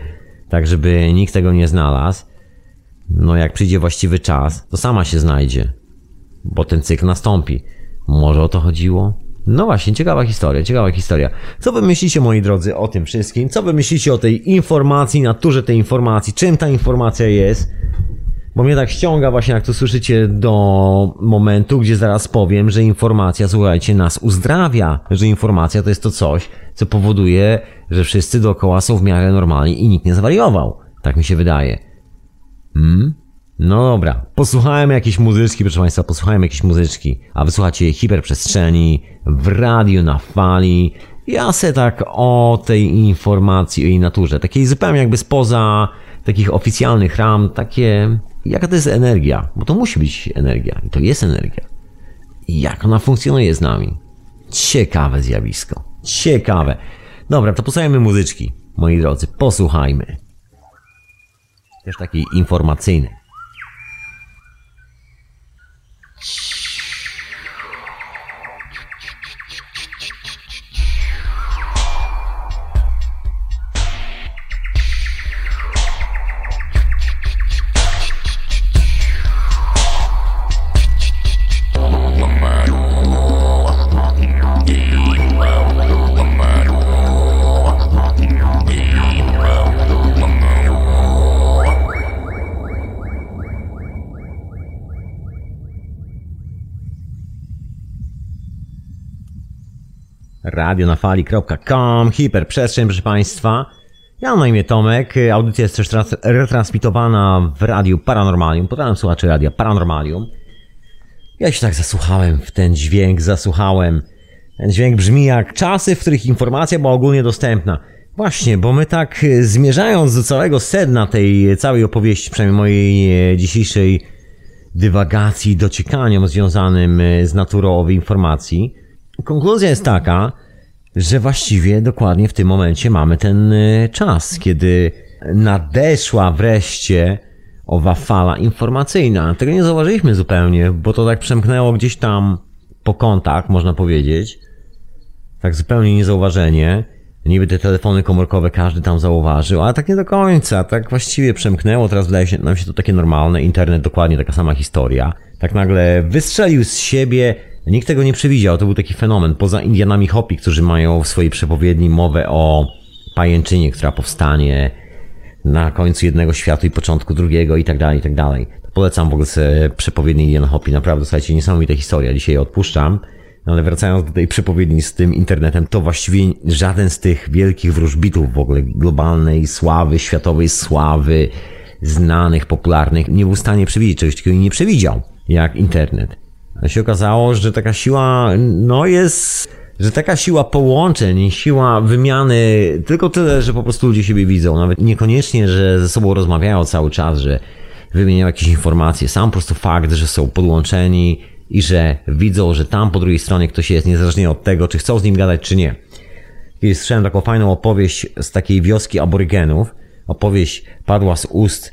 tak żeby nikt tego nie znalazł. No jak przyjdzie właściwy czas, to sama się znajdzie, bo ten cykl nastąpi. Może o to chodziło? No właśnie, ciekawa historia. Co wy myślicie, moi drodzy, o tym wszystkim? Co wy myślicie o tej informacji, naturze tej informacji? Czym ta informacja jest? Bo mnie tak ściąga właśnie, jak to słyszycie, do momentu, gdzie zaraz powiem, że informacja, słuchajcie, nas uzdrawia. Że informacja to jest to coś, co powoduje, że wszyscy dookoła są w miarę normalni i nikt nie zwariował. Tak mi się wydaje. No dobra, proszę Państwa, posłuchajmy jakiejś muzyczki, a wysłuchacie Hiperprzestrzeni w Radiu na Fali. Ja se tak o tej informacji, o jej naturze, takiej zupełnie jakby spoza takich oficjalnych ram, takie, jaka to jest energia, bo to musi być energia i to jest energia. I jak ona funkcjonuje z nami. Ciekawe zjawisko, ciekawe. Dobra, to posłuchajmy muzyczki, moi drodzy, posłuchajmy. Też takiej informacyjnej. radionafali.com, hiperprzestrzeń, proszę Państwa. Ja mam na imię Tomek, audycja jest też retransmitowana w Radiu Paranormalium. Pozdrawiam słuchaczy Radia Paranormalium. Ja się tak zasłuchałem w ten dźwięk, Ten dźwięk brzmi jak czasy, w których informacja była ogólnie dostępna. Właśnie, bo my tak zmierzając do całego sedna tej całej opowieści, przynajmniej mojej dzisiejszej dywagacji, dociekaniom związanym z naturą owej informacji, konkluzja jest taka, że właściwie dokładnie w tym momencie mamy ten czas, kiedy nadeszła wreszcie owa fala informacyjna. Tego nie zauważyliśmy zupełnie, bo to tak przemknęło gdzieś tam po kątach, można powiedzieć. Tak zupełnie niezauważenie. Niby te telefony komórkowe każdy tam zauważył, ale tak nie do końca. Tak właściwie przemknęło, teraz wydaje się nam to takie normalne. Internet dokładnie taka sama historia. tak nagle wystrzelił z siebie. Nikt tego nie przewidział, to był taki fenomen. Poza Indianami Hopi, którzy mają w swojej przepowiedni mowę o pajęczynie, która powstanie na końcu jednego świata i początku drugiego i tak dalej, i tak dalej. Polecam w ogóle przepowiedni Indian Hopi. Naprawdę, słuchajcie, niesamowita historia. Dzisiaj odpuszczam, ale wracając do tej przepowiedni z tym internetem, to właściwie żaden z tych wielkich wróżbitów w ogóle globalnej sławy, światowej sławy, znanych, popularnych, nie był w stanie przewidzieć czegoś takiego i nie przewidział, jak internet. A się okazało, że taka siła, no jest, że taka siła połączeń, siła wymiany, tylko tyle, że po prostu ludzie siebie widzą. Nawet niekoniecznie, że ze sobą rozmawiają cały czas, że wymieniają jakieś informacje. Sam po prostu fakt, że są podłączeni i że widzą, że tam po drugiej stronie ktoś jest, niezależnie od tego, czy chcą z nim gadać, czy nie. Kiedyś słyszałem taką fajną opowieść z takiej wioski aborygenów. Opowieść padła z ust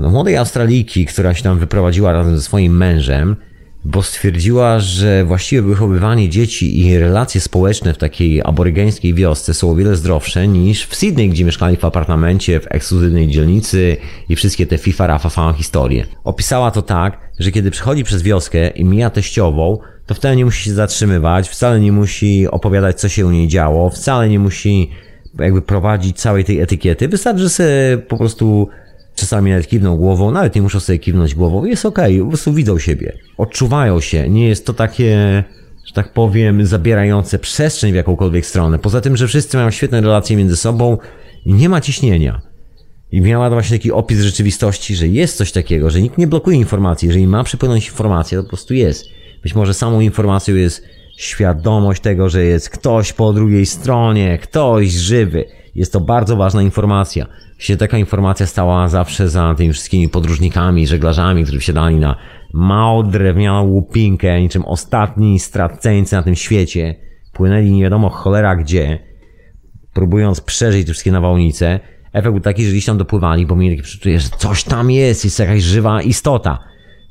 młodej Australijki, która się tam wyprowadziła razem ze swoim mężem, bo stwierdziła, że właściwie wychowywanie dzieci i relacje społeczne w takiej aborygeńskiej wiosce są o wiele zdrowsze niż w Sydney, gdzie mieszkali w apartamencie, w ekskluzywnej dzielnicy i wszystkie te fifa, rafa, fan historie. Opisała to tak, że kiedy przychodzi przez wioskę i mija teściową, to wcale nie musi się zatrzymywać, wcale nie musi opowiadać, co się u niej działo, wcale nie musi jakby prowadzić całej tej etykiety. Wystarczy, że sobie po prostu czasami nawet kiwną głową, nawet nie muszą sobie kiwnąć głową. Jest okej, po prostu widzą siebie. Odczuwają się. Nie jest to takie, że tak powiem, zabierające przestrzeń w jakąkolwiek stronę. Poza tym, że wszyscy mają świetne relacje między sobą i nie ma ciśnienia. I miała właśnie taki opis rzeczywistości, że jest coś takiego, że nikt nie blokuje informacji. Jeżeli ma przypłynąć informacja, to po prostu jest. Być może samą informacją jest świadomość tego, że jest ktoś po drugiej stronie, ktoś żywy. Jest to bardzo ważna informacja. Się taka informacja stała zawsze za tymi wszystkimi podróżnikami, żeglarzami, którzy wsiadali na małą drewnianą łupinkę, niczym ostatni straceńcy na tym świecie. Płynęli nie wiadomo cholera gdzie, próbując przeżyć te wszystkie nawałnice. Efekt był taki, że gdzieś tam dopływali, bo mieli takie przeczucie, że coś tam jest, jest jakaś żywa istota.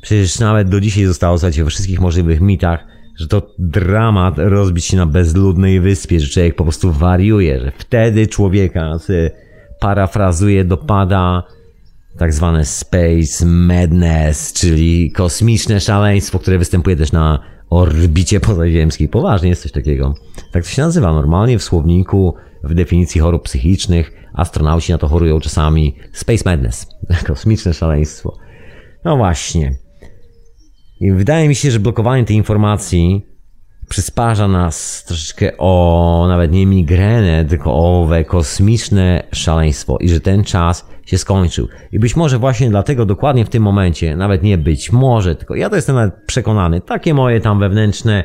Przecież nawet do dzisiaj zostało, słuchajcie, we wszystkich możliwych mitach, że to dramat rozbić się na bezludnej wyspie, że człowiek po prostu wariuje, że wtedy człowieka, parafrazuje, dopada tak zwane space madness, czyli kosmiczne szaleństwo, które występuje też na orbicie pozaziemskiej. Poważnie jest coś takiego. Tak to się nazywa normalnie w słowniku, w definicji chorób psychicznych. Astronauci na to chorują czasami. Space madness, kosmiczne szaleństwo. No właśnie. I wydaje mi się, że blokowanie tej informacji przysparza nas troszeczkę o nawet nie migrenę, tylko o owe kosmiczne szaleństwo i że ten czas się skończył. I być może właśnie dlatego dokładnie w tym momencie, nawet nie być może, tylko ja to jestem nawet przekonany, takie moje tam wewnętrzne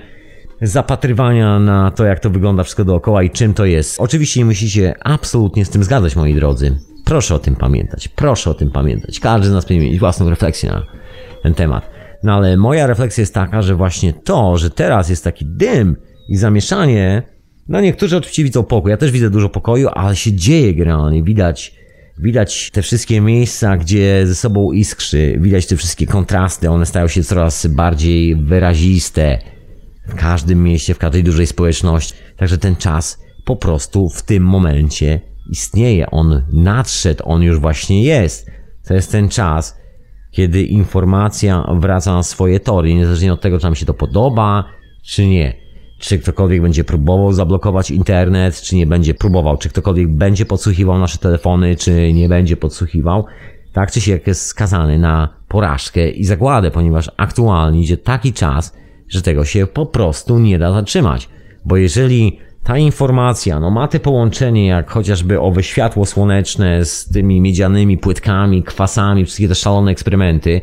zapatrywania na to, jak to wygląda wszystko dookoła i czym to jest. Oczywiście nie musicie absolutnie z tym zgadzać, moi drodzy. Proszę o tym pamiętać, proszę o tym pamiętać. Każdy z nas powinien mieć własną refleksję na ten temat. No ale moja refleksja jest taka, że właśnie to, że teraz jest taki dym i zamieszanie, no niektórzy oczywiście widzą pokój, ja też widzę dużo pokoju, ale się dzieje generalnie, widać te wszystkie miejsca, gdzie ze sobą iskrzy, widać te wszystkie kontrasty, one stają się coraz bardziej wyraziste w każdym mieście, w każdej dużej społeczności, także ten czas po prostu w tym momencie istnieje, on nadszedł, on już właśnie jest, to jest ten czas, kiedy informacja wraca na swoje tory, niezależnie od tego, czy nam się to podoba, czy nie. Czy ktokolwiek będzie próbował zablokować internet, czy nie będzie próbował, czy ktokolwiek będzie podsłuchiwał nasze telefony, czy nie będzie podsłuchiwał. Tak czy siak jest skazany na porażkę i zagładę, ponieważ aktualnie idzie taki czas, że tego się po prostu nie da zatrzymać. Bo jeżeli ta informacja, no ma te połączenie jak chociażby owe światło słoneczne z tymi miedzianymi płytkami, kwasami, wszystkie te szalone eksperymenty,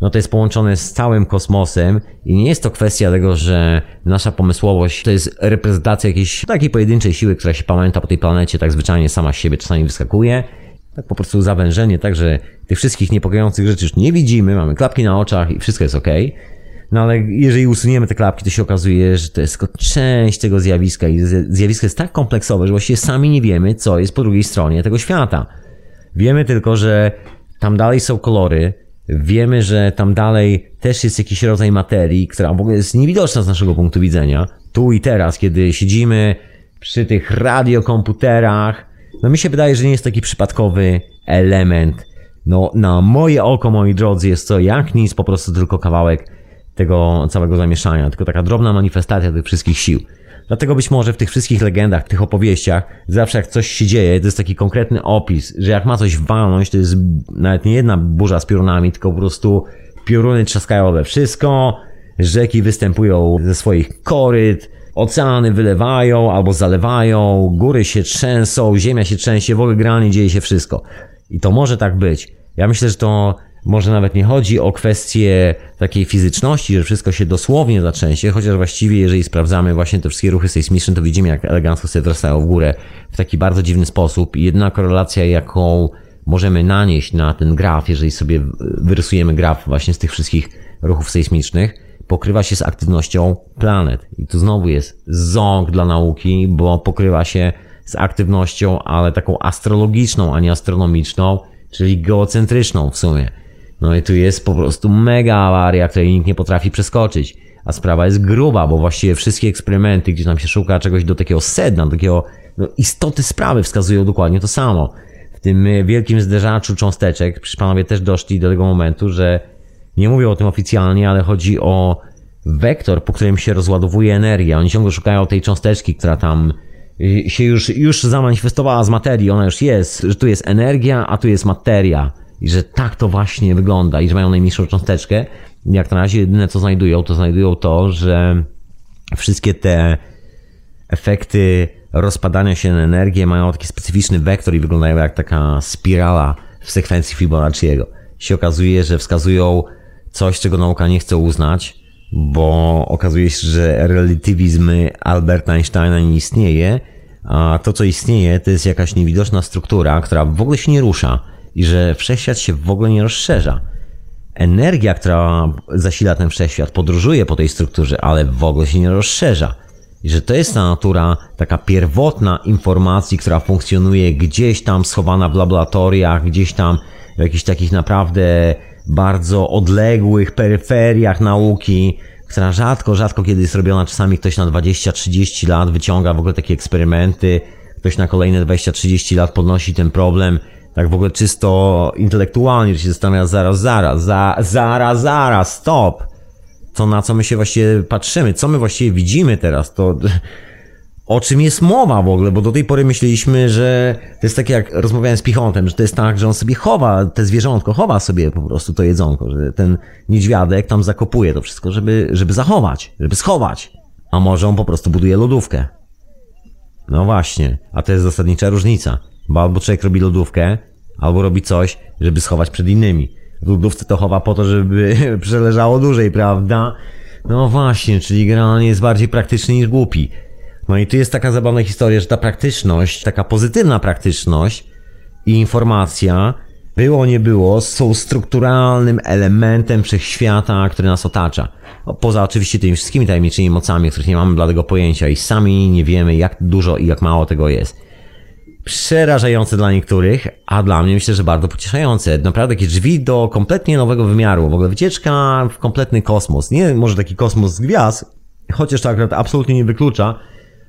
no to jest połączone z całym kosmosem i nie jest to kwestia tego, że nasza pomysłowość to jest reprezentacja jakiejś takiej pojedynczej siły, która się pamięta po tej planecie, tak zwyczajnie sama z siebie czasami wyskakuje, tak po prostu zawężenie, także tych wszystkich niepokojących rzeczy już nie widzimy, mamy klapki na oczach i wszystko jest okej. No ale jeżeli usuniemy te klapki, to się okazuje, że to jest tylko część tego zjawiska i zjawisko jest tak kompleksowe, że właściwie sami nie wiemy, co jest po drugiej stronie tego świata. Wiemy tylko, że tam dalej są kolory, wiemy, że tam dalej też jest jakiś rodzaj materii, która w ogóle jest niewidoczna z naszego punktu widzenia. Tu i teraz, kiedy siedzimy przy tych radiokomputerach, no mi się wydaje, że nie jest taki przypadkowy element No, na moje oko, moi drodzy, jest to jak nic, po prostu tylko kawałek tego całego zamieszania, tylko taka drobna manifestacja tych wszystkich sił. Dlatego być może w tych wszystkich legendach, tych opowieściach, zawsze jak coś się dzieje, to jest taki konkretny opis, że jak ma coś walnąć, to jest nawet nie jedna burza z piorunami, tylko po prostu pioruny trzaskają we wszystko, rzeki występują ze swoich koryt, oceany wylewają albo zalewają, góry się trzęsą, ziemia się trzęsie, w ogóle generalnie dzieje się wszystko. I to może tak być. Ja myślę, że to może nawet nie chodzi o kwestię takiej fizyczności, że wszystko się dosłownie zatrzęsie, chociaż właściwie jeżeli sprawdzamy właśnie te wszystkie ruchy sejsmiczne, to widzimy, jak elegancko sobie wracają w górę w taki bardzo dziwny sposób. I jedna korelacja, jaką możemy nanieść na ten graf, jeżeli sobie wyrysujemy graf właśnie z tych wszystkich ruchów sejsmicznych, pokrywa się z aktywnością planet. I tu znowu jest ząb dla nauki, bo pokrywa się z aktywnością, ale taką astrologiczną, a nie astronomiczną, czyli geocentryczną w sumie. No i tu jest po prostu mega awaria, której nikt nie potrafi przeskoczyć. A sprawa jest gruba, bo właściwie wszystkie eksperymenty, gdzie nam się szuka czegoś do takiego sedna, do takiego istoty sprawy, wskazują dokładnie to samo. W tym wielkim zderzaczu cząsteczek, przecież panowie też doszli do tego momentu, że nie mówią o tym oficjalnie, ale chodzi o wektor, po którym się rozładowuje energia. Oni ciągle szukają tej cząsteczki, która tam się już zamanifestowała z materii, ona już jest, że tu jest energia, a tu jest materia. I że tak to właśnie wygląda i że mają najmniejszą cząsteczkę. Jak na razie jedyne co znajdują, to że wszystkie te efekty rozpadania się na energię mają taki specyficzny wektor i wyglądają jak taka spirala w sekwencji Fibonacciego. Się okazuje, że wskazują coś, czego nauka nie chce uznać, bo okazuje się, że relatywizm Alberta Einsteina nie istnieje, a to co istnieje to jest jakaś niewidoczna struktura, która w ogóle się nie rusza i że wszechświat się w ogóle nie rozszerza. Energia, która zasila ten wszechświat, podróżuje po tej strukturze, ale w ogóle się nie rozszerza. I że to jest ta natura taka pierwotna informacji, która funkcjonuje gdzieś tam schowana w laboratoriach, gdzieś tam w jakichś takich naprawdę bardzo odległych peryferiach nauki, która rzadko kiedy jest robiona. Czasami ktoś na 20-30 lat wyciąga w ogóle takie eksperymenty, ktoś na kolejne 20-30 lat podnosi ten problem, tak w ogóle czysto intelektualnie, że się zastanawia, zaraz, stop! To na co my się właściwie patrzymy, co my właściwie widzimy teraz, to o czym jest mowa w ogóle, bo do tej pory myśleliśmy, że to jest tak jak rozmawiałem z Pichontem, że to jest tak, że on sobie chowa, te zwierzątko chowa sobie po prostu to jedzonko, że ten niedźwiadek tam zakopuje to wszystko, żeby zachować, żeby schować, a może on po prostu buduje lodówkę. No właśnie, a to jest zasadnicza różnica, bo albo człowiek robi lodówkę, albo robi coś, żeby schować przed innymi. W lodówce to chowa po to, żeby przeleżało dłużej, prawda? No właśnie, czyli generalnie jest bardziej praktyczny niż głupi. No i tu jest taka zabawna historia, że ta praktyczność, taka pozytywna praktyczność i informacja, było nie było, są strukturalnym elementem wszechświata, który nas otacza. Poza oczywiście tymi wszystkimi tajemniczymi mocami, o których nie mamy bladego pojęcia i sami nie wiemy, jak dużo i jak mało tego jest. Przerażające dla niektórych, a dla mnie myślę, że bardzo pocieszające. Naprawdę takie drzwi do kompletnie nowego wymiaru, w ogóle wycieczka w kompletny kosmos. Nie może taki kosmos z gwiazd, chociaż to akurat absolutnie nie wyklucza,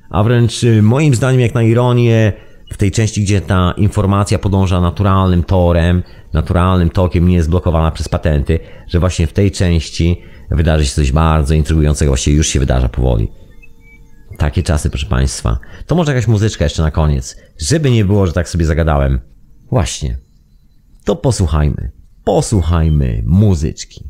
a wręcz moim zdaniem jak na ironię w tej części, gdzie ta informacja podąża naturalnym torem, naturalnym tokiem, nie jest blokowana przez patenty, że właśnie w tej części wydarzy się coś bardzo intrygującego, właściwie już się wydarza powoli. Takie czasy, proszę Państwa. To może jakaś muzyczka jeszcze na koniec, żeby nie było, że tak sobie zagadałem. Właśnie. To posłuchajmy muzyczki.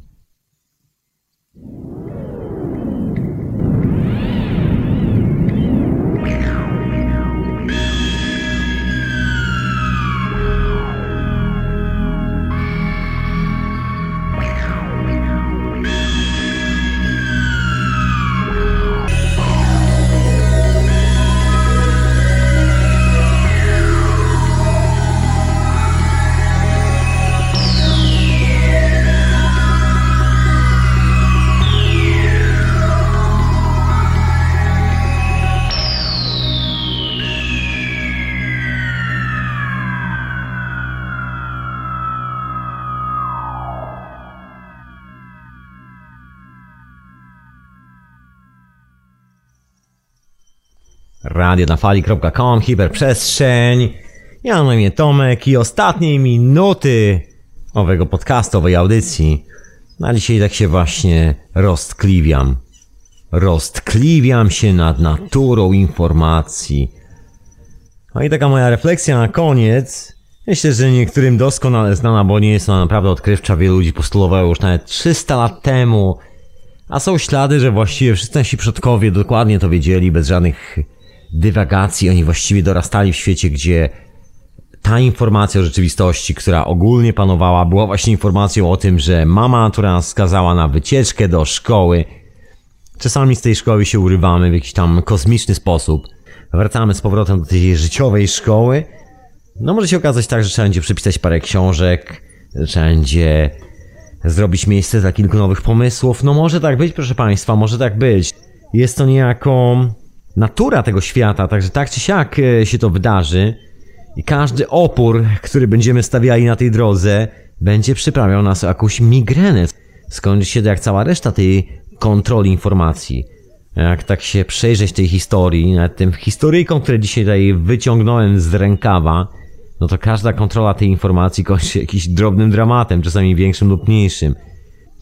Radio na fali.com, hiperprzestrzeń. Ja mam na imię Tomek i ostatniej minuty owego podcastu, owej audycji. A dzisiaj tak się właśnie roztkliwiam. Roztkliwiam się nad naturą informacji. No i taka moja refleksja na koniec. Myślę, że niektórym doskonale znana, bo nie jest ona naprawdę odkrywcza. Wielu ludzi postulowało już nawet 300 lat temu. A są ślady, że właściwie wszyscy nasi przodkowie dokładnie to wiedzieli, bez żadnych dywagacji. Oni właściwie dorastali w świecie, gdzie ta informacja o rzeczywistości, która ogólnie panowała, była właśnie informacją o tym, że mama natura nas skazała na wycieczkę do szkoły. Czasami z tej szkoły się urywamy w jakiś tam kosmiczny sposób. Wracamy z powrotem do tej życiowej szkoły. No może się okazać tak, że trzeba będzie przepisać parę książek, trzeba będzie zrobić miejsce dla kilku nowych pomysłów. No może tak być, proszę Państwa, może tak być. Jest to niejako natura tego świata, także tak czy siak się to wydarzy. I każdy opór, który będziemy stawiali na tej drodze, będzie przyprawiał nas o jakąś migrenę. Skończy się to jak cała reszta tej kontroli informacji. Jak tak się przejrzeć tej historii, nad tym historyjką, które dzisiaj tutaj wyciągnąłem z rękawa, no to każda kontrola tej informacji kończy się jakimś drobnym dramatem, czasami większym lub mniejszym.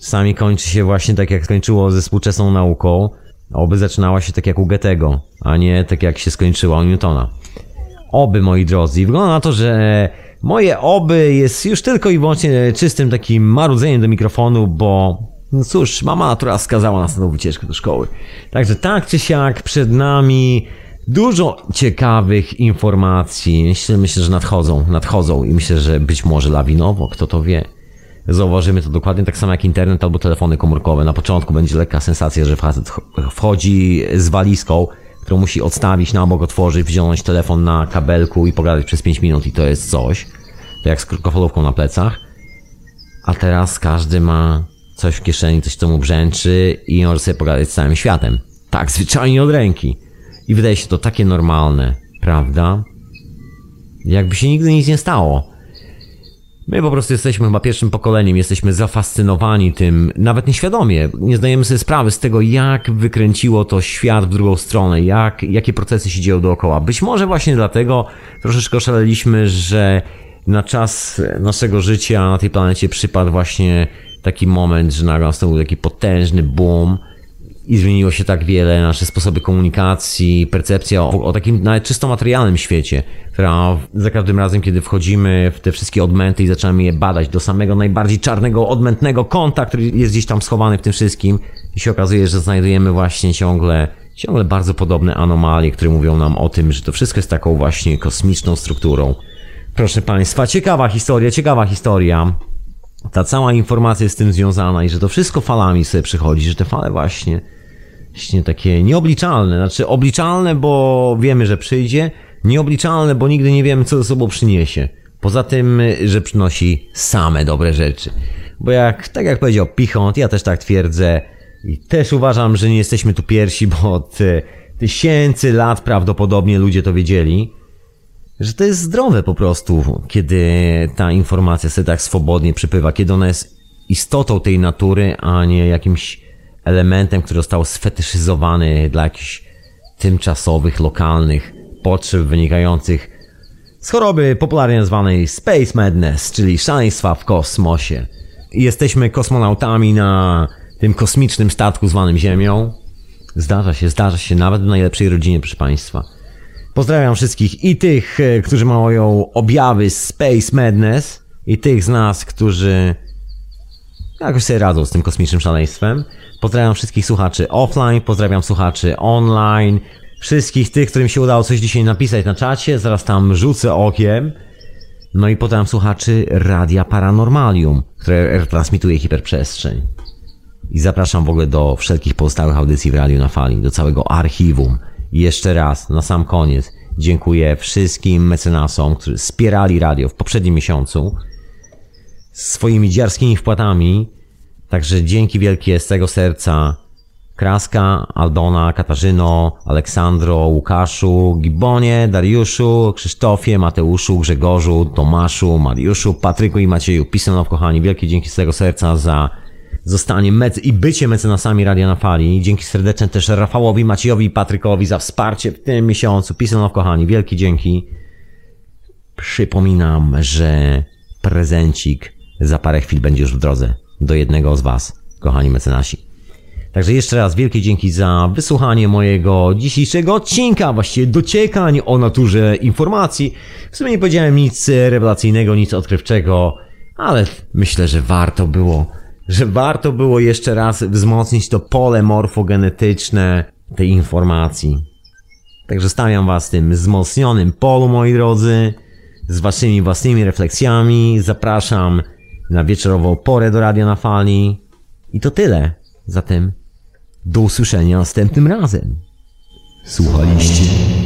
Czasami kończy się właśnie tak, jak skończyło ze współczesną nauką, oby zaczynała się tak jak u Goethego, a nie tak jak się skończyła u Newtona. Oby, moi drodzy. I wygląda na to, że moje oby jest już tylko i wyłącznie czystym takim marudzeniem do mikrofonu, bo no cóż, mama natura skazała nas na tą wycieczkę do szkoły. Także tak czy siak przed nami dużo ciekawych informacji. Myślę, że nadchodzą i myślę, że być może lawinowo, kto to wie. Zauważymy to dokładnie tak samo jak internet albo telefony komórkowe. Na początku będzie lekka sensacja, że facet wchodzi z walizką, którą musi odstawić na bok, otworzyć, wziąć telefon na kabelku i pogadać przez 5 minut i to jest coś. To jak z krótkofalówką na plecach. A teraz każdy ma coś w kieszeni, coś co mu brzęczy i może sobie pogadać z całym światem. Tak, zwyczajnie od ręki. I wydaje się to takie normalne, prawda? Jakby się nigdy nic nie stało. My po prostu jesteśmy chyba pierwszym pokoleniem, jesteśmy zafascynowani tym, nawet nieświadomie. Nie zdajemy sobie sprawy z tego, jak wykręciło to świat w drugą stronę, jakie procesy się dzieją dookoła. Być może właśnie dlatego troszeczkę oszaleliśmy, że na czas naszego życia na tej planecie przypadł właśnie taki moment, że nagle nastąpił taki potężny boom i zmieniło się tak wiele, nasze sposoby komunikacji, percepcja o takim nawet czysto materialnym świecie, która za każdym razem, kiedy wchodzimy w te wszystkie odmęty i zaczynamy je badać do samego najbardziej czarnego, odmętnego kąta, który jest gdzieś tam schowany w tym wszystkim i się okazuje, że znajdujemy właśnie ciągle bardzo podobne anomalie, które mówią nam o tym, że to wszystko jest taką właśnie kosmiczną strukturą. Proszę Państwa, ciekawa historia. Ta cała informacja jest z tym związana i że to wszystko falami sobie przychodzi, że te fale właśnie takie nieobliczalne, znaczy obliczalne, bo wiemy, że przyjdzie, nieobliczalne, bo nigdy nie wiemy, co ze sobą przyniesie. Poza tym, że przynosi same dobre rzeczy. Bo tak jak powiedział Pichont, ja też tak twierdzę i też uważam, że nie jesteśmy tu pierwsi, bo od tysięcy lat prawdopodobnie ludzie to wiedzieli. Że to jest zdrowe po prostu, kiedy ta informacja sobie tak swobodnie przypływa, kiedy ona jest istotą tej natury, a nie jakimś elementem, który został sfetyszyzowany dla jakichś tymczasowych, lokalnych potrzeb wynikających z choroby popularnie nazwanej Space Madness, czyli szaleństwa w kosmosie. Jesteśmy kosmonautami na tym kosmicznym statku zwanym Ziemią. Zdarza się nawet w najlepszej rodzinie, proszę Państwa. Pozdrawiam wszystkich i tych, którzy mają objawy Space Madness i tych z nas, którzy jakoś sobie radzą z tym kosmicznym szaleństwem. Pozdrawiam wszystkich słuchaczy offline, pozdrawiam słuchaczy online, wszystkich tych, którym się udało coś dzisiaj napisać na czacie, zaraz tam rzucę okiem. No i pozdrawiam słuchaczy Radia Paranormalium, które transmituje hiperprzestrzeń. I zapraszam w ogóle do wszelkich pozostałych audycji w Radiu na Fali, do całego archiwum. I jeszcze raz, na sam koniec, dziękuję wszystkim mecenasom, którzy wspierali radio w poprzednim miesiącu swoimi dziarskimi wpłatami. Także dzięki wielkie z tego serca Kraska, Aldona, Katarzyno, Aleksandro, Łukaszu, Gibonie, Dariuszu, Krzysztofie, Mateuszu, Grzegorzu, Tomaszu, Mariuszu, Patryku i Macieju. Pisanow, kochani, wielkie dzięki z tego serca za zostanie i bycie mecenasami Radia na Fali. Dzięki serdeczne też Rafałowi, Maciejowi i Patrykowi za wsparcie w tym miesiącu. Pisano, kochani, wielkie dzięki. Przypominam, że prezencik Za parę chwil będzie już w drodze do jednego z Was, kochani mecenasi. Także jeszcze raz wielkie dzięki za wysłuchanie mojego dzisiejszego odcinka, właściwie dociekań o naturze informacji. W sumie nie powiedziałem nic rewelacyjnego, nic odkrywczego, ale myślę, że warto było jeszcze raz wzmocnić to pole morfogenetyczne tej informacji. Także stawiam Was w tym wzmocnionym polu, moi drodzy, z Waszymi własnymi refleksjami. Zapraszam na wieczorową porę do Radia na Fali. I to tyle. Zatem do usłyszenia następnym razem. Słuchaliście